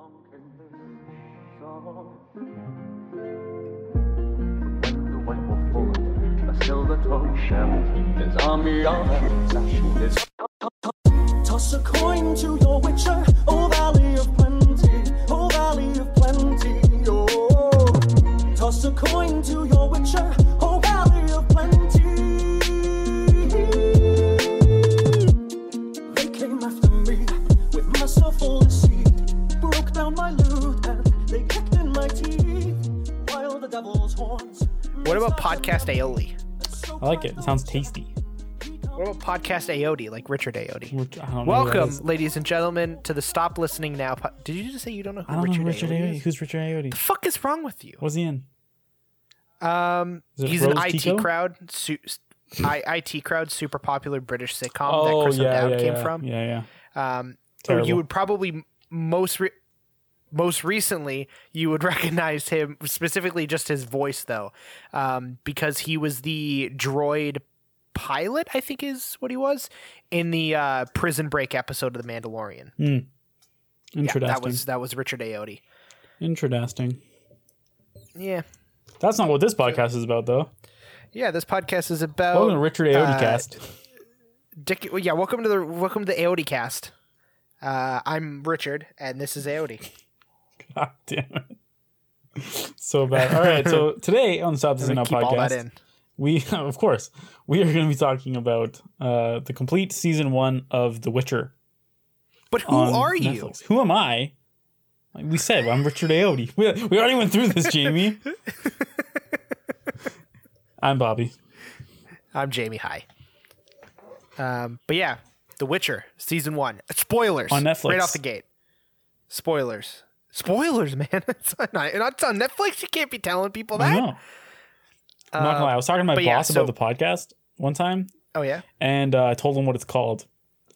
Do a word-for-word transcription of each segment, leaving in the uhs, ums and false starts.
Toss a coin to your Witcher, O Valley of Plenty, O Valley of Plenty, oh. Toss a coin to your Witcher, O Valley of Plenty. They came after me with myself full of seed, broke down my loot and they kicked in my teeth while the devil's horns. What about podcast aioli? I like it. It sounds tasty. What about podcast Ayoade, like Richard Ayoade? Welcome, ladies and gentlemen, to the Stop Listening Now po- Did you just say you don't know who I don't Richard, know Richard Ayoade, Ayoade is? Who's Richard Ayoade? The fuck is wrong with you? What's he in? Um, He's Rose an I T Tico? crowd, su- I, IT crowd, super popular British sitcom oh, that Chris yeah, O'Dowd yeah, came yeah. from. Yeah, yeah. Um, or you would probably most... Re- Most recently, you would recognize him, specifically just his voice, though, um, because he was the droid pilot, I think is what he was, in the uh, Prison Break episode of The Mandalorian. Mm. Interesting. Yeah, that was that was Richard Ayoade. Interesting. Yeah. That's not what this podcast is about, though. Yeah, this podcast is about... Welcome to Richard Ayoade uh, cast. Dick, yeah, welcome to the welcome to the Ayoade cast. Uh, I'm Richard, and this is Ayoade. God damn it. So bad. All right. So today on the Stop This Now podcast, we, of course, we are going to be talking about uh, the complete season one of The Witcher. But who are Netflix. you? Who am I? Like we said, I'm Richard Ayoade. We, we already went through this, Jamie. I'm Bobby. I'm Jamie. Hi. Um, but yeah, The Witcher season one. Spoilers. On Netflix. Right off the gate. Spoilers. Spoilers, man. It's on, it's on Netflix. You can't be telling people that. I know. I'm um, not gonna lie. I was talking to my boss yeah, so, about the podcast one time. Oh yeah. And uh, I told him what it's called,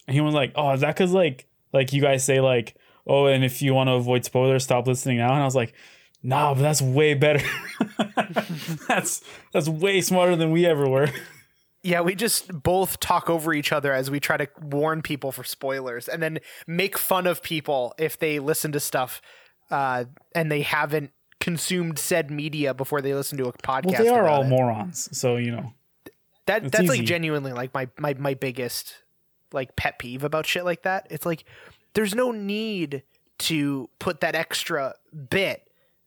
and he was like, "Oh, is that because like like you guys say like oh, and if you want to avoid spoilers, stop listening now." And I was like, "Nah, but that's way better. that's that's way smarter than we ever were." Yeah, we just both talk over each other as we try to warn people for spoilers, and then make fun of people if they listen to stuff. Uh, and they haven't consumed said media before they listen to a podcast. Well, they are all it. morons, so you know that that's easy. Like genuinely like my, my my biggest like pet peeve about shit like that. It's like there's no need to put that extra bit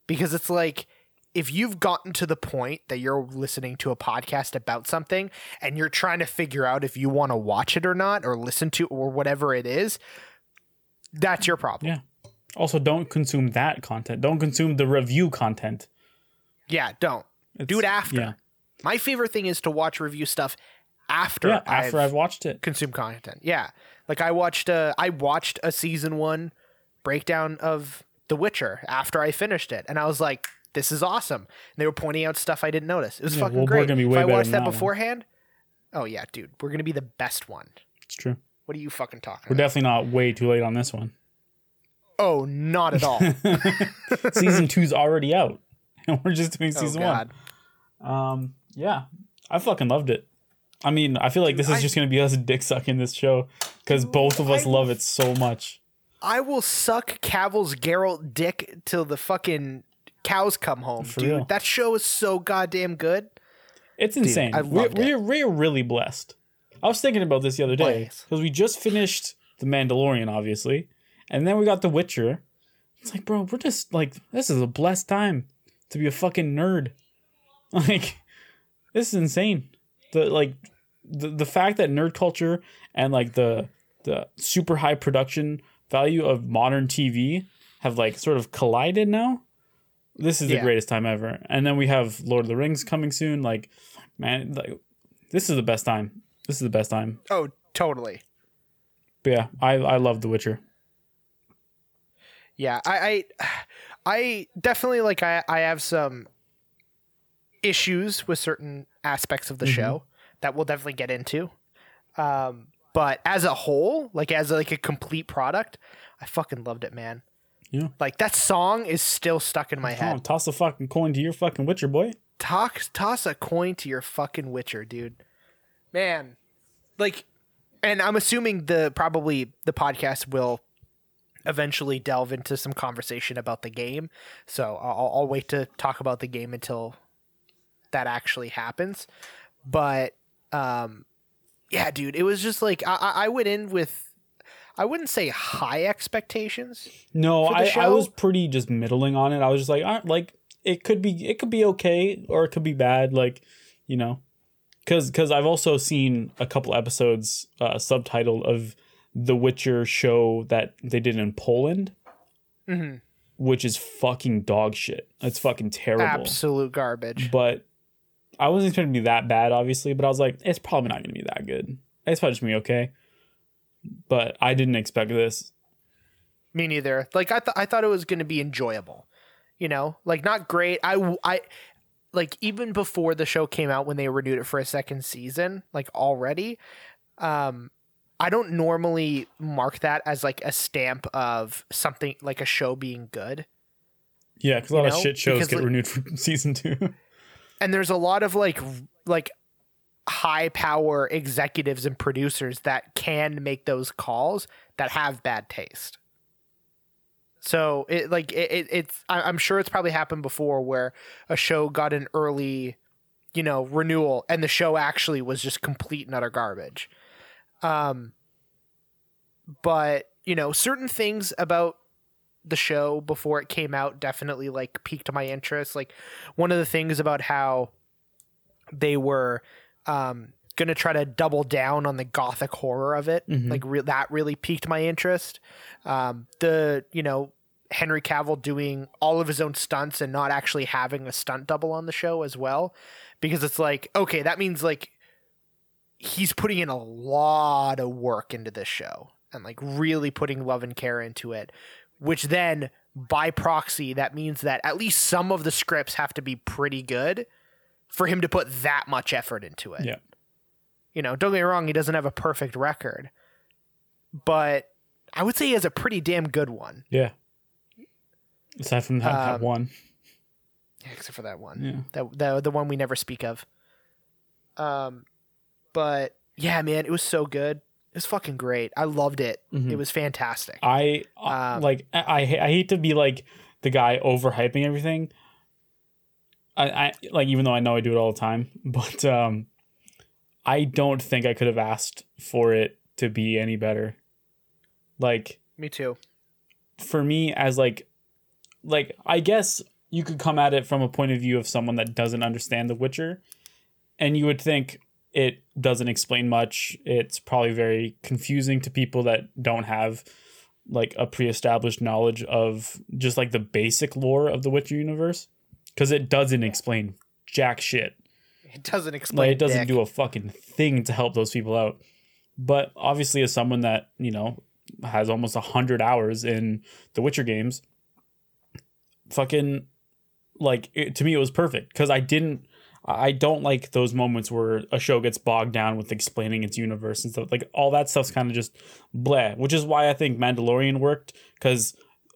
because it's like if you've gotten to the point that you're listening to a podcast about something and you're trying to figure out if you want to watch it or not or listen to or whatever it is, that's your problem. Yeah. Also, don't consume that content. Don't consume the review content. Yeah, don't. It's, Do it after. Yeah. My favorite thing is to watch review stuff after, yeah, after I've, I've watched it. Consume content. Yeah. Like I watched a, I watched a season one breakdown of The Witcher after I finished it. And I was like, this is awesome. And they were pointing out stuff I didn't notice. It was yeah, fucking well, great. Be way if I watched that, that beforehand. One. Oh, yeah, dude. We're going to be the best one. It's true. What are you fucking talking we're about? We're definitely not way too late on this one. Oh, not at all. Season two's already out, and we're just doing season oh, God. one. Um, yeah, I fucking loved it. I mean, I feel like this is I, just gonna be us dick sucking this show because both of us I, love it so much. I will suck Cavill's Geralt dick till the fucking cows come home, For dude. Real. That show is so goddamn good. It's dude, insane. I we're, it. we're we're really blessed. I was thinking about this the other day because we just finished The Mandalorian, obviously. And then we got The Witcher. It's like, bro, we're just like, this is a blessed time to be a fucking nerd. Like, this is insane. The like, the, the fact that nerd culture and like the the super high production value of modern T V have like sort of collided now. This is yeah. the greatest time ever. And then we have Lord of the Rings coming soon. Like, man, like this is the best time. This is the best time. Oh, totally. But yeah, I I love The Witcher. Yeah, I, I, I definitely like I, I have some issues with certain aspects of the mm-hmm. show that we'll definitely get into. Um, but as a whole, like as like a complete product, I fucking loved it, man. Yeah, like that song is still stuck in my Come head. On, toss a fucking coin to your fucking Witcher, boy. Toss toss a coin to your fucking Witcher, dude. Man, like, and I'm assuming the probably the podcast will. eventually delve into some conversation about the game. So I'll, I'll wait to talk about the game until that actually happens. But um, yeah, dude, it was just like I, I went in with, I wouldn't say high expectations. No, I, I was pretty just middling on it. I was just like, right, like it could be, it could be okay, or it could be bad. Like, you know, because because I've also seen a couple episodes uh, subtitled of the Witcher show that they did in Poland, mm-hmm. which is fucking dog shit. It's fucking terrible, absolute garbage. But I wasn't expecting to be that bad, obviously. But I was like, it's probably not going to be that good. It's probably just going to be okay. But I didn't expect this. Me neither. Like I, th- I thought it was going to be enjoyable, you know, like not great. I, I like even before the show came out, when they renewed it for a second season, like already, um, I don't normally mark that as like a stamp of something like a show being good. Yeah. Cause a lot you know? of shit shows because, get like, renewed for season two. And there's a lot of like, like, high power executives and producers that can make those calls that have bad taste. So it like it, it it's I'm sure it's probably happened before where a show got an early, you know, renewal and the show actually was just complete and utter garbage. Um, but you know, certain things about the show before it came out definitely like piqued my interest. Like one of the things about how they were Um, going to try to double down on the gothic horror of it. Mm-hmm. Like re- that really piqued my interest. Um, the, you know, Henry Cavill doing all of his own stunts and not actually having a stunt double on the show as well, because it's like, okay, that means like he's putting in a lot of work into this show and like really putting love and care into it, which then by proxy, that means that at least some of the scripts have to be pretty good for him to put that much effort into it. Yeah. You know, don't get me wrong, he doesn't have a perfect record, but I would say he has a pretty damn good one. Yeah. Aside from that, um, that one. Except for that one. Yeah. That, that, the one we never speak of. Um, but yeah, man, it was so good. It was fucking great. I loved it. Mm-hmm. It was fantastic. I, um, like, I, I hate to be like the guy overhyping everything, I, I like even though I know I do it all the time, but um, I don't think I could have asked for it to be any better. Like me too. For me, as like, like I guess you could come at it from a point of view of someone that doesn't understand The Witcher, and you would think it doesn't explain much. It's probably very confusing to people that don't have like a pre-established knowledge of just like the basic lore of the Witcher universe. Because it doesn't explain jack shit. It doesn't explain. Like, it doesn't dick. do a fucking thing to help those people out. But obviously, as someone that, you know, has almost one hundred hours in the Witcher games, fucking, like, it, to me, it was perfect. Because I didn't, I don't like those moments where a show gets bogged down with explaining its universe and stuff. Like, all that stuff's kind of just bleh. Which is why I think Mandalorian worked. Because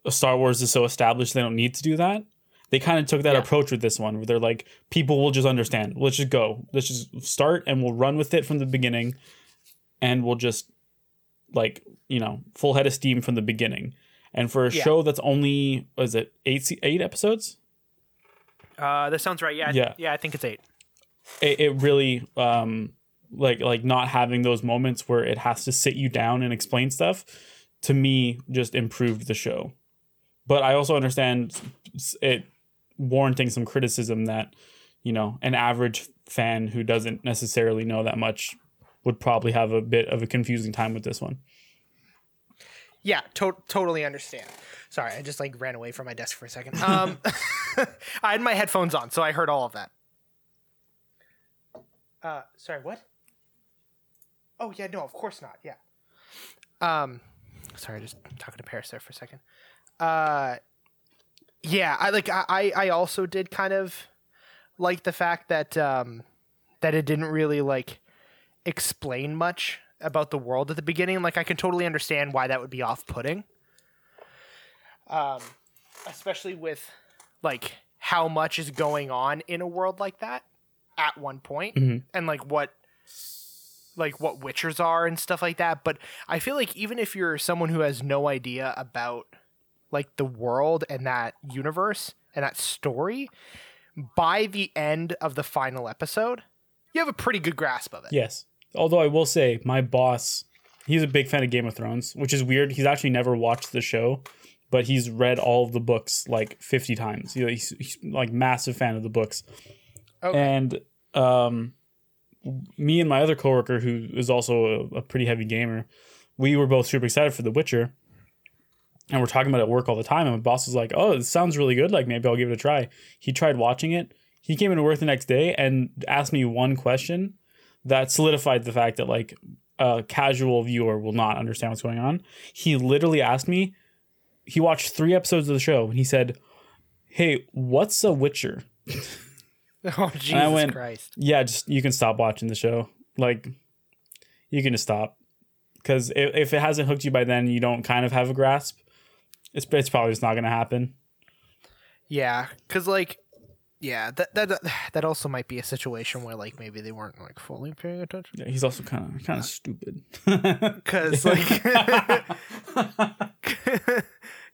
Star Wars is so established, they don't need to do that. They kind of took that yeah. approach with this one where they're like, people will just understand. Let's just go. Let's just start and we'll run with it from the beginning. And we'll just like, you know, full head of steam from the beginning. And for a yeah. show that's only, what is it, eight, eight episodes? Uh, that sounds right. Yeah. Yeah. Yeah. I think it's eight. It, it really um, like like not having those moments where it has to sit you down and explain stuff, to me, just improved the show. But I also understand it warranting some criticism that, you know, an average fan who doesn't necessarily know that much would probably have a bit of a confusing time with this one. Yeah, to- totally understand. Sorry, I just like ran away from my desk for a second. Um, I had my headphones on, so I heard all of that. Uh, sorry, what? Oh, yeah, no, of course not. Yeah. Um, sorry, just talking to Paris there for a second. Uh, yeah, I like, I, I also did kind of like the fact that, um, that it didn't really like explain much about the world at the beginning. Like I can totally understand why that would be off-putting. Um, especially with like how much is going on in a world like that at one point, mm-hmm. and like what like what Witchers are and stuff like that. But I feel like even if you're someone who has no idea about like the world and that universe and that story, by the end of the final episode, you have a pretty good grasp of it. Yes. Although I will say my boss, he's a big fan of Game of Thrones, which is weird. He's actually never watched the show, but he's read all of the books like fifty times. You know, he's, he's like massive fan of the books. Okay. And um, me and my other coworker, who is also a, a pretty heavy gamer, we were both super excited for The Witcher. And we're talking about it at work all the time. And my boss was like, oh, this sounds really good. Like, maybe I'll give it a try. He tried watching it. He came into work the next day and asked me one question that solidified the fact that like a casual viewer will not understand what's going on. He literally asked me, he watched three episodes of the show and he said, hey, what's a Witcher? Oh, Jesus and I went, Christ. Yeah, just you can stop watching the show. Like, you can just stop. Because if, if it hasn't hooked you by then, you don't kind of have a grasp. It's, it's probably just not going to happen. Yeah, because like, yeah, that that that also might be a situation where like maybe they weren't like fully paying attention. Yeah, he's also kind of kind of stupid. Because like,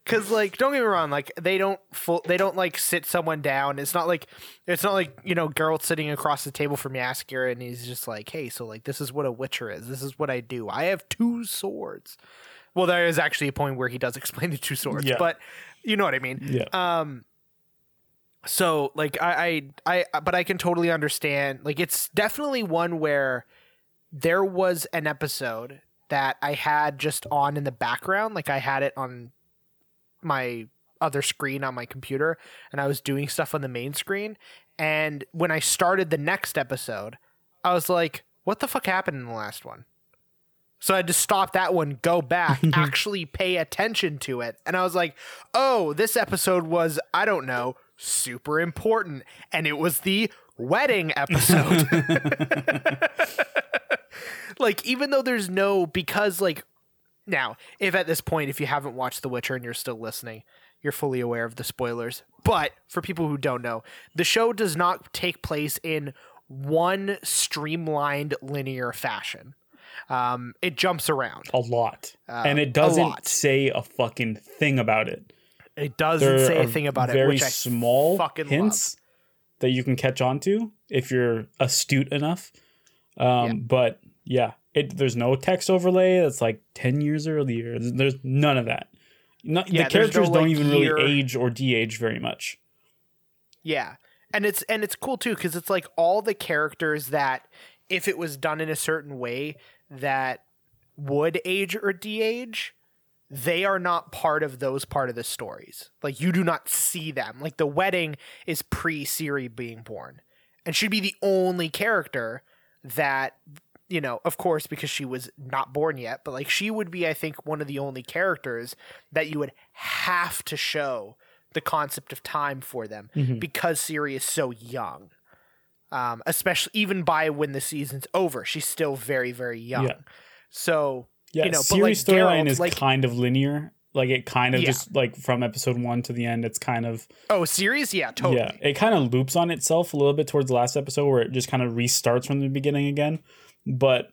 because like, don't get me wrong, like they don't full, they don't like sit someone down. It's not like it's not like you know Geralt sitting across the table from Jaskier and he's just like, hey, so like this is what a Witcher is. This is what I do. I have two swords. Well, there is actually a point where he does explain the two swords, yeah. But you know what I mean? Yeah. Um, so like I, I, I, but I can totally understand. Like it's definitely one where there was an episode that I had just on in the background. Like I had it on my other screen on my computer and I was doing stuff on the main screen. And when I started the next episode, I was like, what the fuck happened in the last one? So I had to stop that one, go back, actually pay attention to it. And I was like, oh, this episode was, I don't know, super important. And it was the wedding episode. Like, even though there's no, because like now, if at this point, if you haven't watched The Witcher and you're still listening, you're fully aware of the spoilers. But for people who don't know, the show does not take place in one streamlined linear fashion. Um, it jumps around a lot, um, and it doesn't say a fucking thing about it. It doesn't there say a thing about very it. Very small fucking hints love. That you can catch on to if you're astute enough. Um, yeah. But yeah, it, there's no text overlay that's like ten years earlier. There's none of that. Not, yeah, the characters no, like, don't even year... really age or de-age very much. Yeah, and it's and it's cool too because it's like all the characters that if it was done in a certain way. That would age or de-age, they are not part of those part of the stories. Like you do not see them. Like the wedding is pre-Ciri being born and should be the only character that, you know, of course, because she was not born yet, but like she would be, I think, one of the only characters that you would have to show the concept of time for them mm-hmm. because Ciri is so young. Um, especially even by when the season's over, she's still very, very young. Yeah. So, yeah, you know, Ciri's but like storyline is like, kind of linear. Like it kind of yeah. just like from episode one to the end, it's kind of oh, Ciri's yeah, totally. Yeah, it kind of loops on itself a little bit towards the last episode where it just kind of restarts from the beginning again. But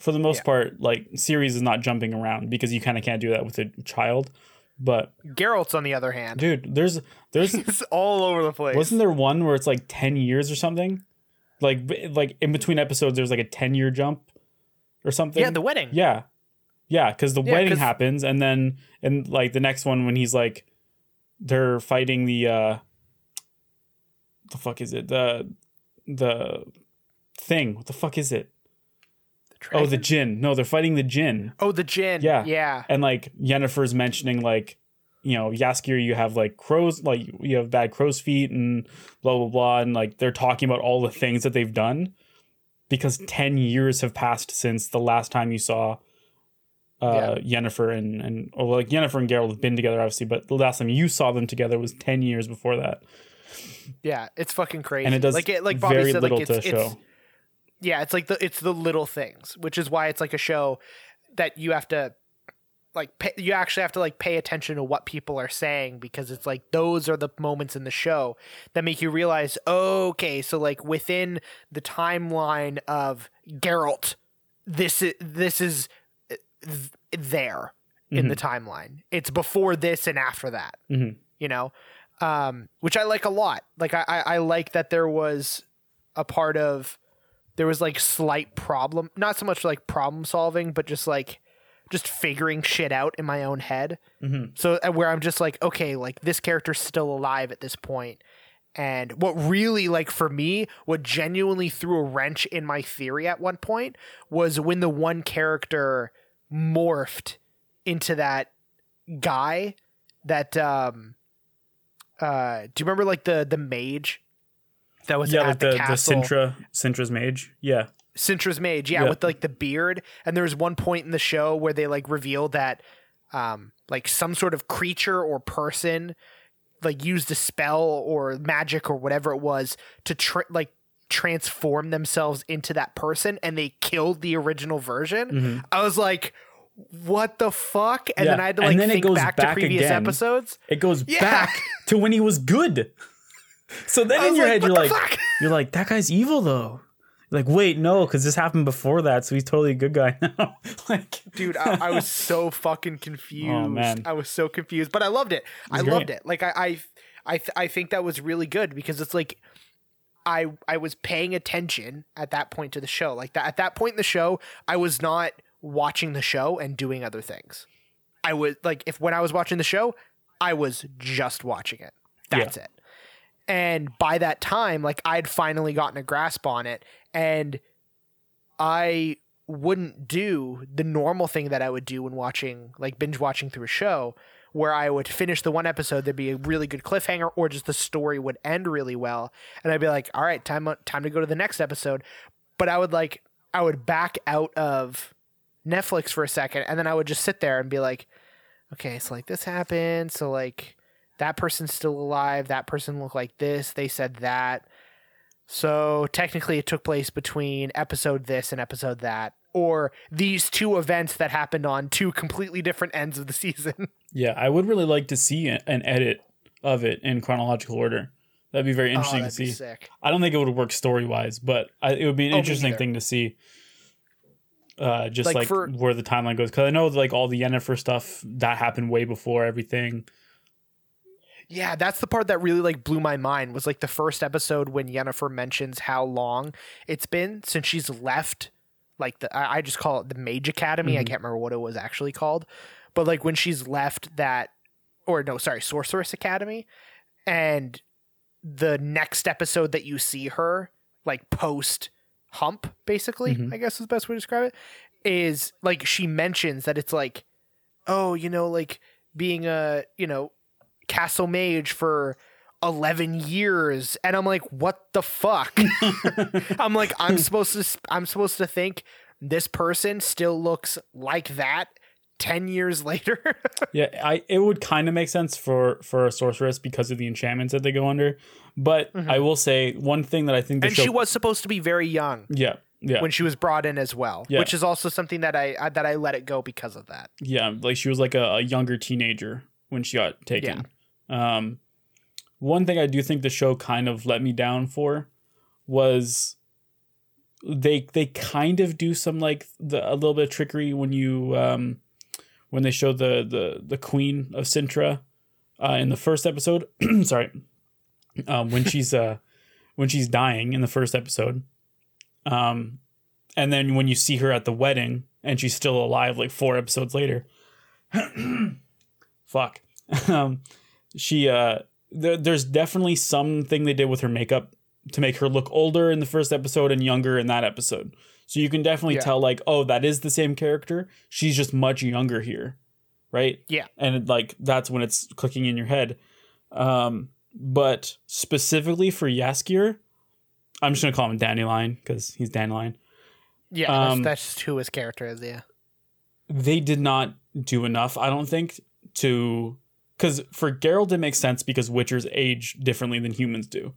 for the most yeah. part, like Ciri's is not jumping around because you kind of can't do that with a child. But Geralt's on the other hand, dude, there's there's it's all over the place. Wasn't there one where it's like ten years or something? Like, like in between episodes, there's like a ten-year jump or something. Yeah, the wedding. Yeah. Yeah, because the yeah, wedding cause... happens. And then, and like the next one when he's like, they're fighting the, uh, the fuck is it? The, the thing. What the fuck is it? The oh, the djinn. No, they're fighting the djinn. Oh, the djinn. Yeah. Yeah. And like Yennefer's mentioning like, you know, Jaskier, you have like crows, like you have bad crow's feet and blah, blah, blah. And like they're talking about all the things that they've done because ten years have passed since the last time you saw uh, yeah. Yennefer and, and or like Yennefer and Geralt have been together, obviously. But the last time you saw them together was ten years before that. Yeah, it's fucking crazy. And it does like, it, like Bobby very said, little like it's, to it's, show. It's, yeah, it's like the it's the little things, which is why it's like a show that you have to. Like pay, you actually have to like pay attention to what people are saying because it's like those are the moments in the show that make you realize, oh, okay, so like within the timeline of Geralt, this is this is there in mm-hmm. the timeline. It's before this and after that, mm-hmm. you know, um, which I like a lot. Like I, I, I like that there was a part of there was like slight problem, not so much like problem solving, but just like just figuring shit out in my own head. Mm-hmm. So where I'm just like, okay, like this character's still alive at this point. And what really, like, for me, what genuinely threw a wrench in my theory at one point was when the one character morphed into that guy that, um, uh, do you remember, like, the, the mage that was yeah, at like the, the castle? Yeah, the Sintra, Sintra's mage, yeah. Sintra's mage, yeah, yeah, with, like, the beard. And there was one point in the show where they, like, revealed that, um, like, some sort of creature or person like used a spell or magic or whatever it was to tra- like transform themselves into that person, and they killed the original version. Mm-hmm. I was like, what the fuck? And yeah. then I had to like think back, back to previous again. episodes. It goes yeah. back to when he was good. So then in your like, head you're like fuck? you're like, that guy's evil though. Like, wait, no, because this happened before that, so he's totally a good guy now. like, dude, I, I was so fucking confused. Oh, man. I was so confused, but I loved it. it I great. loved it. Like, I, I, I, th- I think that was really good because it's like, I, I was paying attention at that point to the show. Like that at that point in the show, I was not watching the show and doing other things. I was like, if when I was watching the show, I was just watching it. That's yeah. it. And by that time, like I'd finally gotten a grasp on it. And I wouldn't do the normal thing that I would do when watching, like binge watching through a show, where I would finish the one episode, there'd be a really good cliffhanger, or just the story would end really well. And I'd be like, all right, time, time to go to the next episode. But I would like, I would back out of Netflix for a second. And then I would just sit there and be like, okay, so like this happened. So like that person's still alive. That person looked like this. They said that. So technically it took place between episode this and episode that, or these two events that happened on two completely different ends of the season. Yeah, I would really like to see an edit of it in chronological order. That'd be very interesting oh, that'd to see. Be sick. I don't think it would work story-wise, but I, it would be an oh, interesting thing to see. Uh, just like, like for, where the timeline goes. Because I know like all the Yennefer stuff, that happened way before everything. Yeah, that's the part that really like blew my mind was like the first episode when Yennefer mentions how long it's been since she's left like the I, I just call it the Mage Academy. Mm-hmm. I can't remember what it was actually called. But like when she's left that or no, sorry, Sorceress Academy, and the next episode that you see her like post hump, basically, mm-hmm. I guess is the best way to describe it, is like she mentions that it's like, oh, you know, like being a, you know, castle mage for eleven years, and I'm like, what the fuck? I'm like, I'm supposed to I'm supposed to think this person still looks like that ten years later. yeah I it would kind of make sense for for a sorceress because of the enchantments that they go under, but mm-hmm. I will say one thing that I think the and show... she was supposed to be very young yeah Yeah. when she was brought in as well, yeah. which is also something that I, I that I let it go because of that. Yeah, like she was like a, a younger teenager when she got taken. Yeah. Um, one thing I do think the show kind of let me down for was they they kind of do some like the, a little bit of trickery when you um, when they show the the the Queen of Sintra uh, in the first episode. Sorry, um, when she's uh, when she's dying in the first episode, um, and then when you see her at the wedding and she's still alive, like four episodes later. Fuck. Um, she uh there, there's definitely something they did with her makeup to make her look older in the first episode and younger in that episode, so you can definitely yeah. tell like, oh, that is the same character, she's just much younger here, right? Yeah. And like that's when it's clicking in your head. Um but specifically for Jaskier, I'm just gonna call him Dandelion because he's Dandelion. Yeah. Um, that's, that's who his character is. Yeah, they did not do enough, I don't think, to because for Geralt it makes sense because witchers age differently than humans do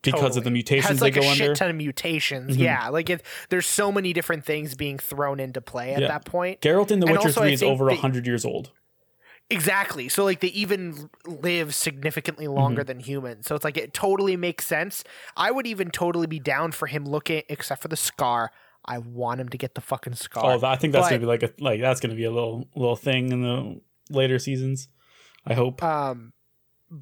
because totally. Of the mutations has, like, they go a under. Shit ton of mutations. Mm-hmm. Yeah, like it, there's so many different things being thrown into play at yeah. that point. Geralt in the and Witcher also, three I is over one hundred years old. Exactly. So like they even live significantly longer mm-hmm. than humans. So it's like it totally makes sense. I would even totally be down for him looking, except for the scar. I want him to get the fucking scar. Oh, I think that's but, gonna be like a like that's gonna be a little little thing in the later seasons, I hope. Um,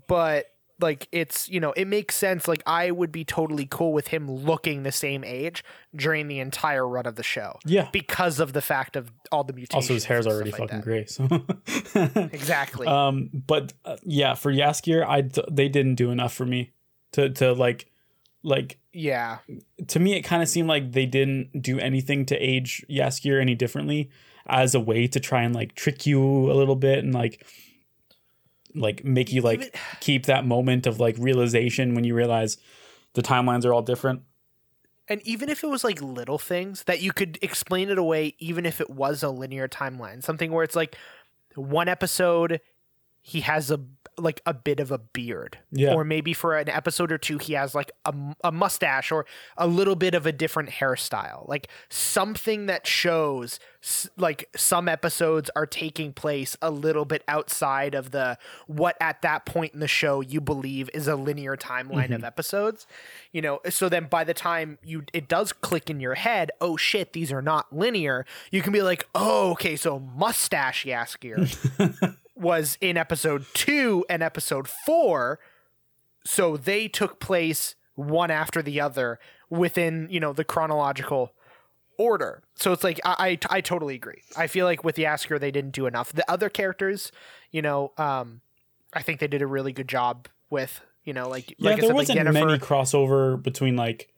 but like it's you know it makes sense. Like I would be totally cool with him looking the same age during the entire run of the show. Yeah, because of the fact of all the mutations. Also, his hair's already like fucking that. Gray. So exactly. Um, but uh, yeah, for Jaskier, I th- they didn't do enough for me to to like. Like, yeah, to me, it kind of seemed like they didn't do anything to age Jaskier any differently as a way to try and like trick you a little bit and like like make you like keep that moment of like realization when you realize the timelines are all different. And even if it was like little things that you could explain it away, even if it was a linear timeline, something where it's like one episode he has a like a bit of a beard, yeah, or maybe for an episode or two he has like a, a mustache or a little bit of a different hairstyle, like something that shows s- like some episodes are taking place a little bit outside of the what at that point in the show you believe is a linear timeline, mm-hmm, of episodes, you know, so then by the time you it does click in your head, oh shit, these are not linear, you can be like, oh okay, so mustache Jaskier was in episode two and episode four, so they took place one after the other within, you know, the chronological order. So it's like I I, I totally agree. I feel like with Jaskier they didn't do enough. The other characters, you know, um, I think they did a really good job with, you know, like yeah, like there I said, wasn't like Yennefer. Many crossover between like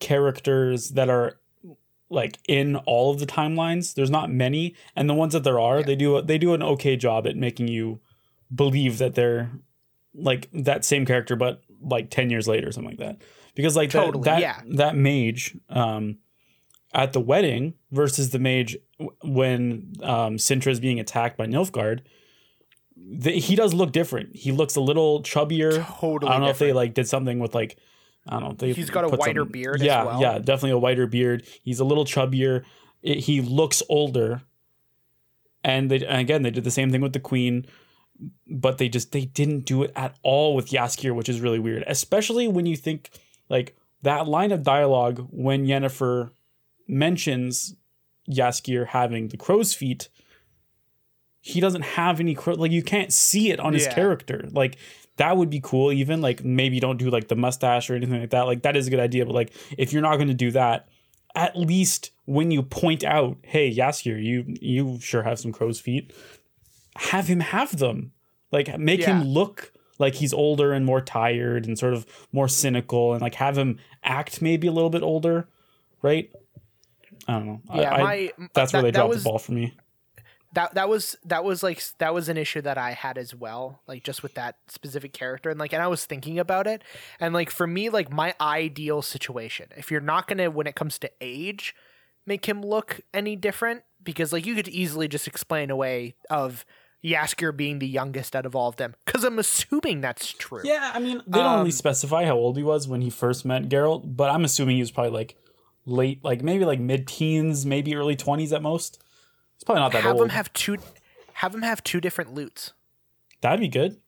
characters that are like in all of the timelines. There's not many, and the ones that there are, yeah, they do they do an okay job at making you believe that they're like that same character but like ten years later or something like that, because like totally, that that, yeah. that mage um at the wedding versus the mage when um Sintra is being attacked by Nilfgaard, the, he does look different. He looks a little chubbier. Totally I don't know different. If they like did something with like I don't think he's got a whiter some, beard. Yeah, as well. Yeah, definitely a whiter beard. He's a little chubbier. It, he looks older. And they and again, they did the same thing with the queen, but they just they didn't do it at all with Jaskier, which is really weird. Especially when you think like that line of dialogue when Yennefer mentions Jaskier having the crow's feet. He doesn't have any crow, like you can't see it on his yeah. character. Like. That would be cool. Even like maybe don't do like the mustache or anything like that. Like that is a good idea. But like if you're not going to do that, at least when you point out, hey, Jaskier, you you sure have some crow's feet. Have him have them. Like make yeah. him look like he's older and more tired and sort of more cynical, and like have him act maybe a little bit older. Right. I don't know. Yeah, I, my, I, that's that, where they that dropped was... the ball for me. That that was that was like that was an issue that I had as well, like just with that specific character, and like and I was thinking about it, and like for me, like my ideal situation, if you're not gonna when it comes to age, make him look any different, because like you could easily just explain away of Jaskier being the youngest out of all of them, because I'm assuming that's true. Yeah, I mean they don't um, really specify how old he was when he first met Geralt, but I'm assuming he was probably like late, like maybe like mid teens, maybe early twenties at most. It's probably not that have old. Them have two, have them have two different loots. That'd be good.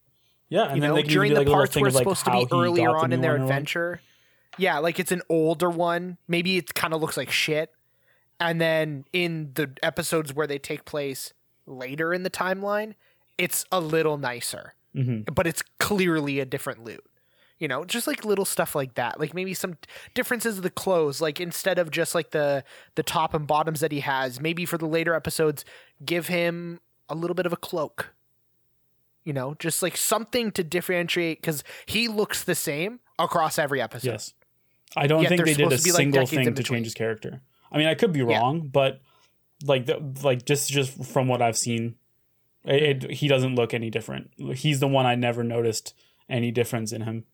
Yeah, and you then know, they can during do the like parts where it's supposed like to be earlier on the in their adventure. Yeah, like it's an older one. Maybe it kind of looks like shit. And then in the episodes where they take place later in the timeline, it's a little nicer. Mm-hmm. But it's clearly a different loot. You know, just like little stuff like that, like maybe some differences of the clothes, like instead of just like the the top and bottoms that he has, maybe for the later episodes, give him a little bit of a cloak, you know, just like something to differentiate, because he looks the same across every episode. Yes. I don't Yet think they did a single like thing to change his character. I mean, I could be wrong, yeah. but like, the, like just, just from what I've seen, it, it, he doesn't look any different. He's the one I never noticed any difference in him.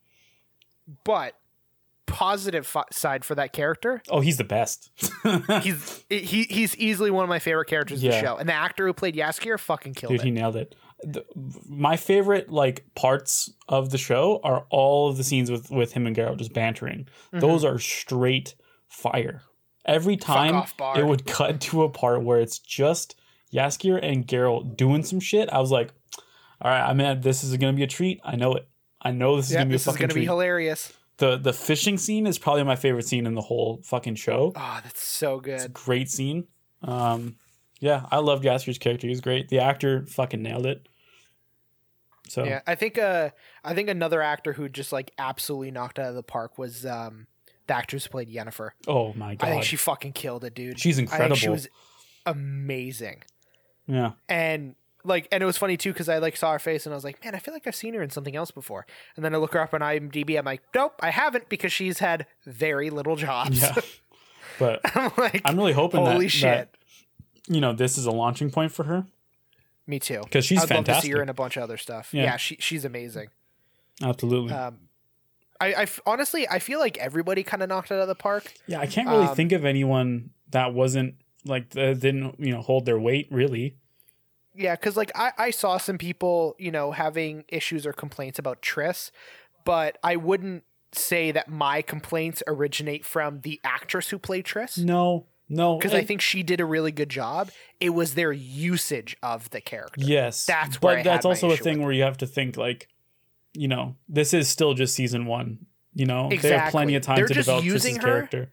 But positive f- side for that character. Oh, he's the best. he's he he's easily one of my favorite characters yeah. in the show, and the actor who played Jaskier fucking killed Dude, it. Dude, he nailed it. The, my favorite like parts of the show are all of the scenes with, with him and Geralt just bantering. Mm-hmm. Those are straight fire. Every time off, it would cut to a part where it's just Jaskier and Geralt doing some shit. I was like, all right, I mean, this is gonna be a treat. I know it. I know this is yeah, gonna be a fucking treat. This is gonna be hilarious. The the fishing scene is probably my favorite scene in the whole fucking show. Oh, that's so good. It's a great scene. Um, yeah, I love Jaskier's character. He was great. The actor fucking nailed it. So yeah, I think uh, I think another actor who just like absolutely knocked out of the park was um, the actress who played Yennefer. Oh my god, I think she fucking killed it, dude. She's incredible. I think she was amazing. Yeah, and. Like, and it was funny too, because I like saw her face and I was like, man, I feel like I've seen her in something else before. And then I look her up on IMDb. I'm like, nope, I haven't, because she's had very little jobs. Yeah, but I'm like, I'm really hoping holy that, shit. that, you know, this is a launching point for her. Me too. Because she's I'd fantastic. I'd love to see her in a bunch of other stuff. Yeah, yeah she she's amazing. Absolutely. Um, I, I honestly, I feel like everybody kind of knocked it out of the park. Yeah, I can't really um, think of anyone that wasn't like, uh, didn't, you know, hold their weight really. Yeah, because like I, I saw some people, you know, having issues or complaints about Triss, but I wouldn't say that my complaints originate from the actress who played Triss. No, no. Because I think she did a really good job. It was their usage of the character. Yes. That's where I had my issue with it. But that's also a thing where you have to think like, you know, this is still just season one. You know, exactly. They have plenty of time to develop Triss's character.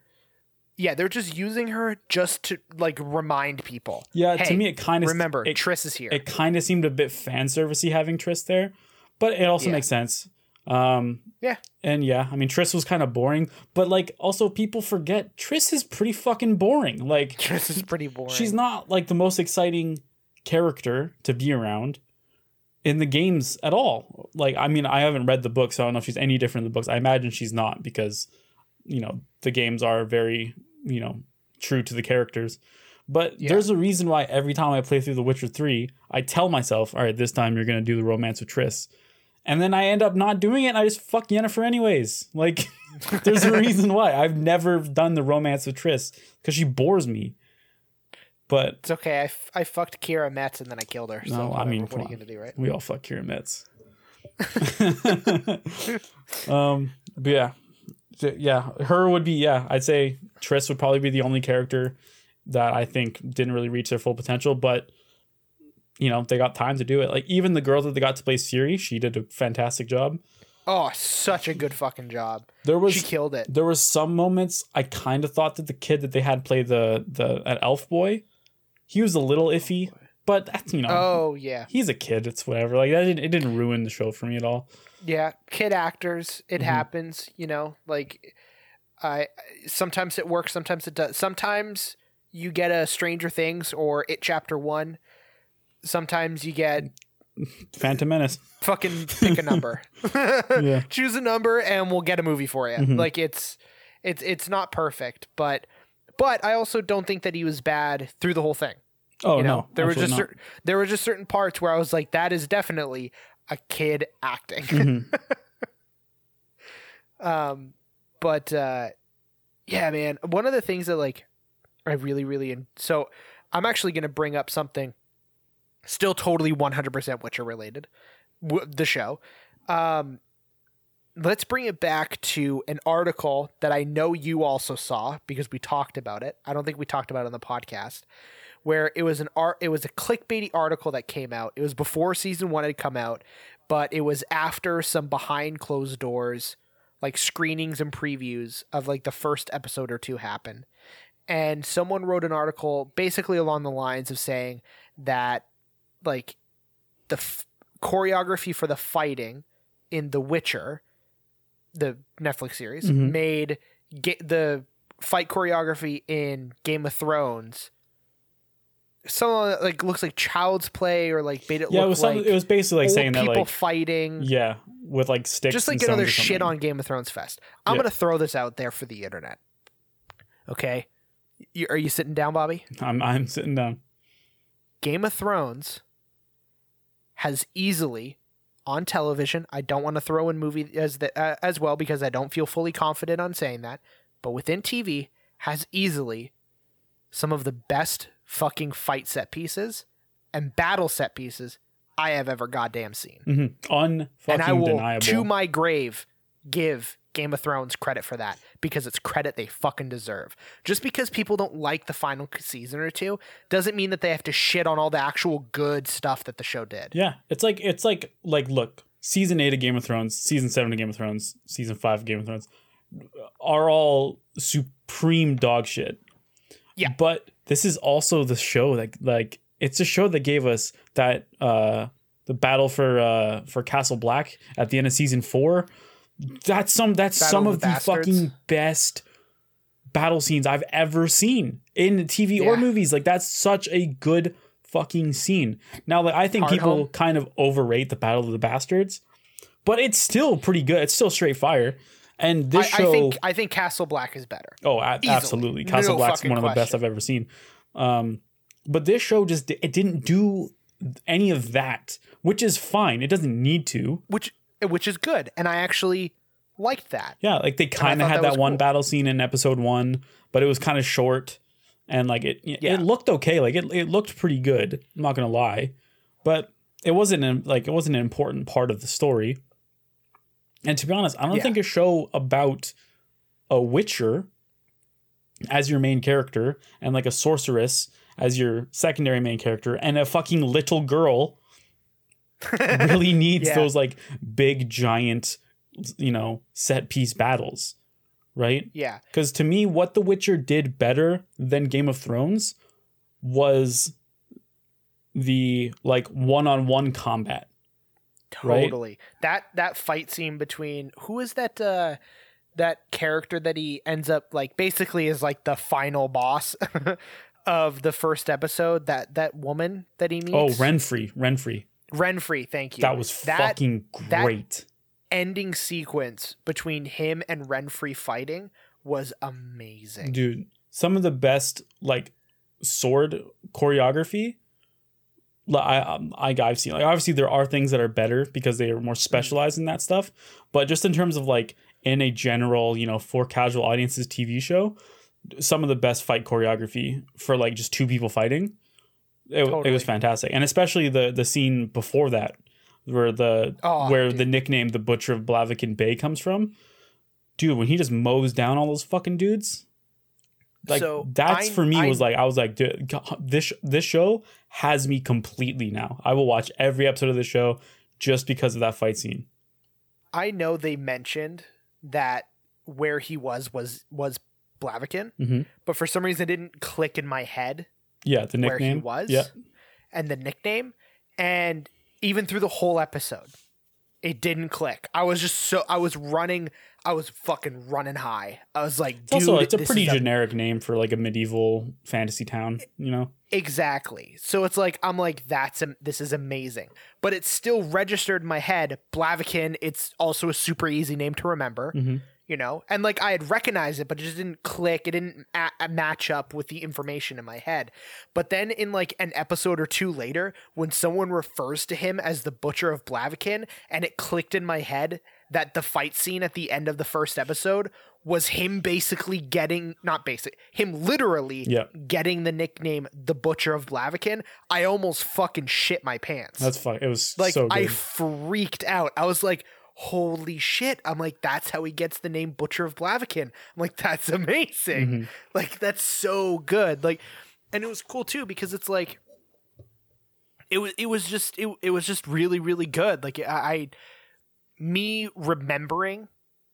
Yeah, they're just using her just to like remind people. Yeah, hey, to me it kind of remember it, Triss is here. It kind of seemed a bit fan servicey having Triss there, but it also yeah. makes sense. Um, yeah, and yeah, I mean Triss was kind of boring, but like also people forget Triss is pretty fucking boring. Like Triss is pretty boring. She's not like the most exciting character to be around in the games at all. Like I mean I haven't read the book, so I don't know if she's any different in the books. I imagine she's not because you know the games are very. You know, true to the characters. But yeah. there's a reason why every time I play through The Witcher three, I tell myself, all right, this time you're going to do the romance with Triss. And then I end up not doing it and I just fuck Yennefer anyways. Like, there's a reason why. I've never done the romance with Triss because she bores me. But it's okay. I, f- I fucked Kira Metz and then I killed her. So no, whatever. I mean, what are you going to do, right? We all fuck Kira Metz. um, but yeah. Yeah, her would be, yeah, I'd say Triss would probably be the only character that I think didn't really reach their full potential, but, you know, they got time to do it. Like, even the girl that they got to play Ciri, she did a fantastic job. Oh, such a good fucking job. There was, she killed it. There were some moments I kind of thought that the kid that they had play the, the an elf boy, he was a little iffy, but that's, you know. Oh, yeah. He's a kid, it's whatever. Like, that didn't, it didn't ruin the show for me at all. Yeah, kid actors, it mm-hmm. happens, you know, like I sometimes it works, sometimes it does. Sometimes you get a Stranger Things or It Chapter One. Sometimes you get Phantom Menace. Fucking pick a number. yeah. Choose a number and we'll get a movie for you. Mm-hmm. Like it's it's it's not perfect, but but I also don't think that he was bad through the whole thing. Oh, you know? no. There were just cer- there were just certain parts where I was like, that is definitely a kid acting. mm-hmm. um, but uh, yeah, man, one of the things that like I really, really, in- so I'm actually going to bring up something still totally one hundred percent Witcher related, w- the show. Um, let's bring it back to an article that I know you also saw because we talked about it. I don't think we talked about it on the podcast. Where it was an art, it was a clickbaity article that came out. It was before season one had come out, but it was after some behind closed doors, like screenings and previews of like the first episode or two happened. And someone wrote an article basically along the lines of saying that like the f- choreography for the fighting in The Witcher, the Netflix series, mm-hmm. made get the fight choreography in Game of Thrones. Someone like looks like child's play or like made it yeah, look it was like it was basically like saying that like people fighting yeah with like sticks just like and another shit on Game of Thrones fest. I'm yeah. gonna throw this out there for the internet. Okay, you, are you sitting down, Bobby? I'm I'm sitting down. Game of Thrones has easily on television. I don't want to throw in movie as the, uh, as well because I don't feel fully confident on saying that. But within T V has easily some of the best fucking fight set pieces and battle set pieces I have ever goddamn seen. Mm-hmm. Un fucking deniable. And I will, deniable. to my grave, give Game of Thrones credit for that because it's credit they fucking deserve. Just because people don't like the final season or two doesn't mean that they have to shit on all the actual good stuff that the show did. Yeah, it's like it's like like look, season eight of Game of Thrones, season seven of Game of Thrones, season five of Game of Thrones are all supreme dog shit. Yeah. But this is also the show that, like, it's a show that gave us that uh, the battle for uh, for Castle Black at the end of season four. That's some that's battle some of the, the fucking best battle scenes I've ever seen in T V yeah. or movies. Like, that's such a good fucking scene. Now, like, I think Hard people home. kind of overrate the Battle of the Bastards, but it's still pretty good. It's still straight fire. And this I, show, I think, I think Castle Black is better. Oh, a- absolutely. Castle no Black's one of the question. best I've ever seen. Um, but this show just, it didn't do any of that, which is fine. It doesn't need to, which, which is good. And I actually liked that. Yeah. Like, they kind of had that, that one cool. battle scene in episode one, but it was kind of short and like it, yeah. it looked okay. Like, it, it looked pretty good. I'm not going to lie, but it wasn't a, like, it wasn't an important part of the story. And to be honest, I don't yeah. think a show about a Witcher as your main character and like a sorceress as your secondary main character and a fucking little girl really needs yeah. those like big giant, you know, set piece battles. Right? Yeah. Because to me, what The Witcher did better than Game of Thrones was the like one-on-one combat. Totally. Right? That that fight scene between who is that uh, that character that he ends up like basically is like the final boss of the first episode, that that woman that he meets. Oh, Renfri, Renfri. Renfri, thank you. That was that, fucking great. That ending sequence between him and Renfri fighting was amazing. Dude, some of the best like sword choreography I, um, I, I've seen. Like, obviously there are things that are better because they are more specialized in that stuff, but just in terms of like in a general, you know, for casual audiences T V show, some of the best fight choreography for like just two people fighting, it, totally. it was fantastic. And especially the the scene before that where the oh, where dude. the nickname the Butcher of Blaviken Bay comes from. Dude, when he just mows down all those fucking dudes, like, so that's I, for me I, was like, I was like, dude, this, this show has me completely now. I will watch every episode of the show just because of that fight scene. I know they mentioned that where he was, was, was Blaviken, mm-hmm. but for some reason it didn't click in my head. Yeah. The nickname where he was yeah. and the nickname. And even through the whole episode, it didn't click. I was just so I was running. I was fucking running high. I was like, dude, also, it's a pretty generic a- name for like a medieval fantasy town, you know? Exactly. So it's like, I'm like, that's a, this is amazing. But it still registered in my head. Blaviken. It's also a super easy name to remember, mm-hmm. you know? And like, I had recognized it, but it just didn't click. It didn't a- match up with the information in my head. But then in like an episode or two later, when someone refers to him as the Butcher of Blaviken, and it clicked in my head that the fight scene at the end of the first episode was him basically getting, not basic, him literally yeah. getting the nickname the Butcher of Blaviken. I almost fucking shit my pants. That's fun. It was like, so good. I freaked out. I was like, holy shit. I'm like, that's how he gets the name Butcher of Blaviken. I'm like, that's amazing. Mm-hmm. Like, that's so good. Like, and it was cool too, because it's like, it was, it was just, it, it was just really, really good. Like I, I me remembering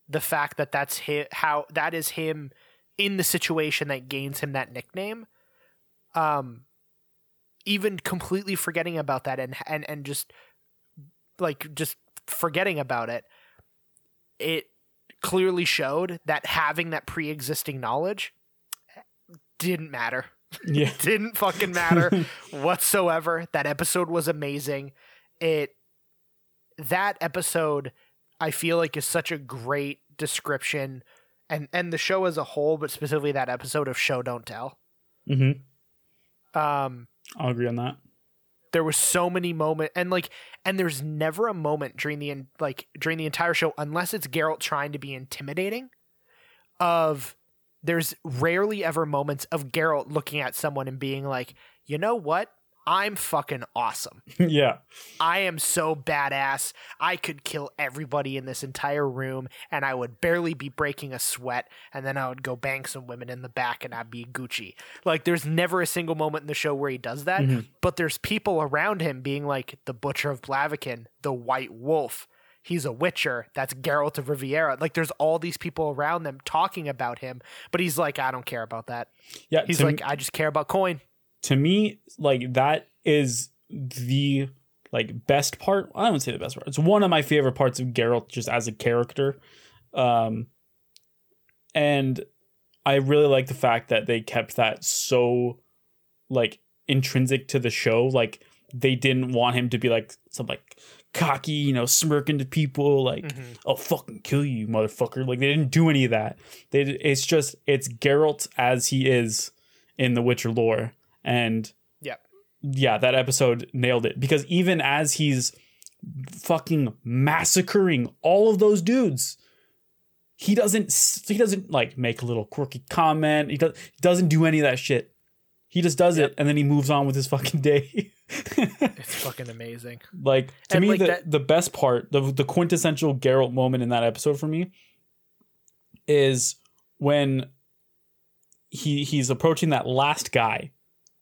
the fact that that's him, how that is him in the situation that gains him that nickname, um, even completely forgetting about that and, and, and just like, just forgetting about it. It clearly showed that having that pre-existing knowledge didn't matter. Yeah. Didn't fucking matter whatsoever. That episode was amazing. It, That episode, I feel like, is such a great description, and, and the show as a whole, but specifically that episode of Show Don't Tell. Mm-hmm. Um, I'll agree on that. There was so many moments, and like, and there's never a moment during the like during the entire show, unless it's Geralt trying to be intimidating. Of there's rarely ever moments of Geralt looking at someone and being like, you know what? I'm fucking awesome. Yeah. I am so badass. I could kill everybody in this entire room and I would barely be breaking a sweat, and then I would go bang some women in the back and I'd be Gucci. Like, there's never a single moment in the show where he does that, mm-hmm. but there's people around him being like the Butcher of Blaviken, the White Wolf, he's a Witcher. That's Geralt of Rivia. Like, there's all these people around them talking about him, but he's like, I don't care about that. Yeah, he's like, me, I just care about coin. To me, like, that is the like best part. I don't say the best part. It's one of my favorite parts of Geralt just as a character. Um, and I really like the fact that they kept that so like intrinsic to the show. Like, they didn't want him to be like some like cocky, you know, smirking to people like, mm-hmm. I'll fucking kill you, motherfucker. Like, they didn't do any of that. They, it's just, it's Geralt as he is in the Witcher lore. And yeah, yeah, that episode nailed it, because even as he's fucking massacring all of those dudes, he doesn't, he doesn't like make a little quirky comment. He does, doesn't do any of that shit. He just does yep. it, and then he moves on with his fucking day. It's fucking amazing. Like, to and me, like the, that- the best part, the, the quintessential Geralt moment in that episode for me is when he he's approaching that last guy,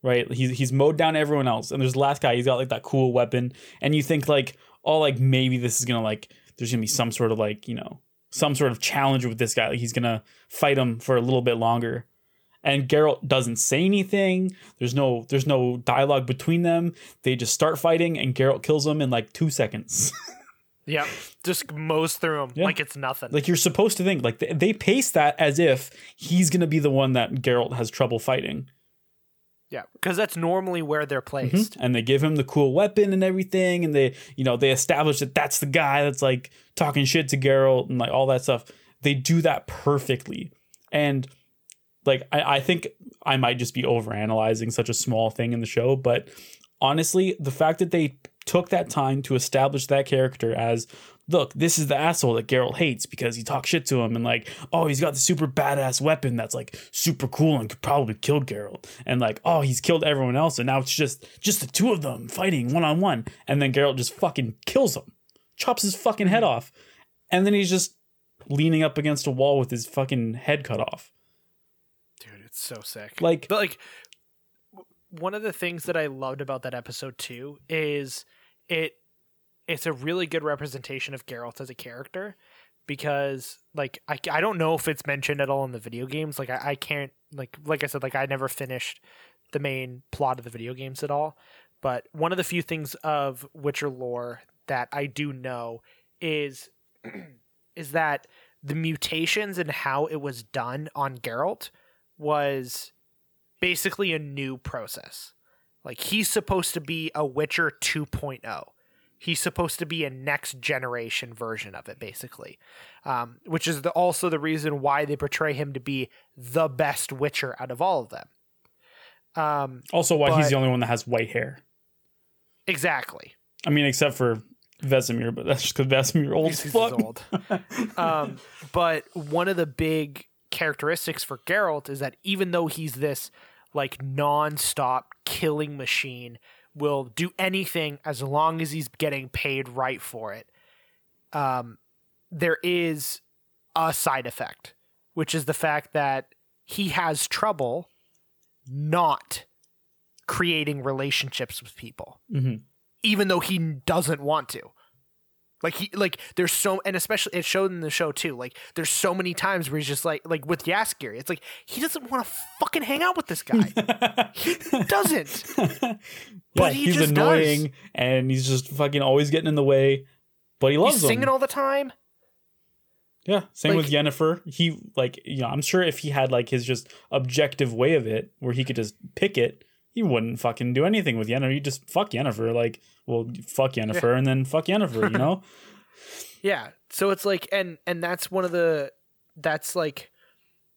right? He's, he's mowed down everyone else, and there's the last guy. He's got, like, that cool weapon, and you think, like, oh, like, maybe this is going to, like, there's going to be some sort of, like, you know, some sort of challenge with this guy. Like, he's going to fight him for a little bit longer. And Geralt doesn't say anything. There's no there's no dialogue between them. They just start fighting, and Geralt kills them in like two seconds. Yeah, just mows through them yeah. like it's nothing. Like, you're supposed to think, like, they, they pace that as if he's going to be the one that Geralt has trouble fighting. Yeah, because that's normally where they're placed. Mm-hmm. And they give him the cool weapon and everything. And they, you know, they establish that that's the guy that's like talking shit to Geralt and like all that stuff. They do that perfectly. And like, I, I think I might just be overanalyzing such a small thing in the show, but honestly, the fact that they took that time to establish that character as, look, this is the asshole that Geralt hates because he talks shit to him, and like, oh, he's got the super badass weapon that's like super cool and could probably kill Geralt, and like, oh, he's killed everyone else, and now it's just just the two of them fighting one on one, and then Geralt just fucking kills him, chops his fucking head off, and then he's just leaning up against a wall with his fucking head cut off. So sick. Like, but like, one of the things that I loved about that episode too is it it's a really good representation of Geralt as a character, because like I, I don't know if it's mentioned at all in the video games. Like, I, I can't like like I said, like I never finished the main plot of the video games at all. But one of the few things of Witcher lore that I do know is is that the mutations and how it was done on Geralt was basically a new process. Like, he's supposed to be a Witcher two point oh. He's supposed to be a next generation version of it, basically, um, which is the, also the reason why they portray him to be the best Witcher out of all of them. Um, also, why but, he's the only one that has white hair. Exactly. I mean, except for Vesemir, but that's just because Vesemir old as fuck. Old. um, but one of the big characteristics for Geralt is that even though he's this like non-stop killing machine, will do anything as long as he's getting paid right for it, um there is a side effect, which is the fact that he has trouble not creating relationships with people, mm-hmm. even though he doesn't want to. Like, he, like, there's so, and especially it showed in the show too, like, there's so many times where he's just like, like with Jaskier, it's like, he doesn't want to fucking hang out with this guy. He doesn't. But yeah, he he's just annoying does. And he's just fucking always getting in the way, but he loves he's them. singing all the time. Yeah. Same like, with Yennefer. He like, you know, I'm sure if he had like his just objective way of it where he could just pick it, he wouldn't fucking do anything with Yennefer. You just fuck Yennefer, like, well, fuck Yennefer, yeah. and then fuck Yennefer, you know? Yeah. So it's like, and and that's one of the, that's like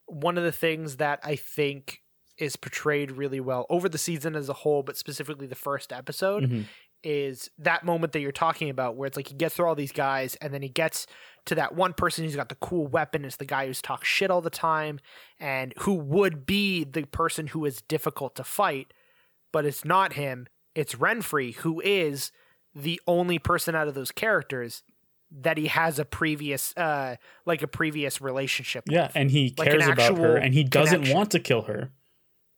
one of the things that I think is portrayed really well over the season as a whole, but specifically the first episode, mm-hmm. is that moment that you're talking about where it's like he gets through all these guys, and then he gets to that one person who's got the cool weapon. It's the guy who's talked shit all the time, and who would be the person who is difficult to fight. But it's not him. It's Renfri, who is the only person out of those characters that he has a previous, uh, like a previous relationship yeah, with. Yeah, and he like cares about her, and he doesn't connection. want to kill her.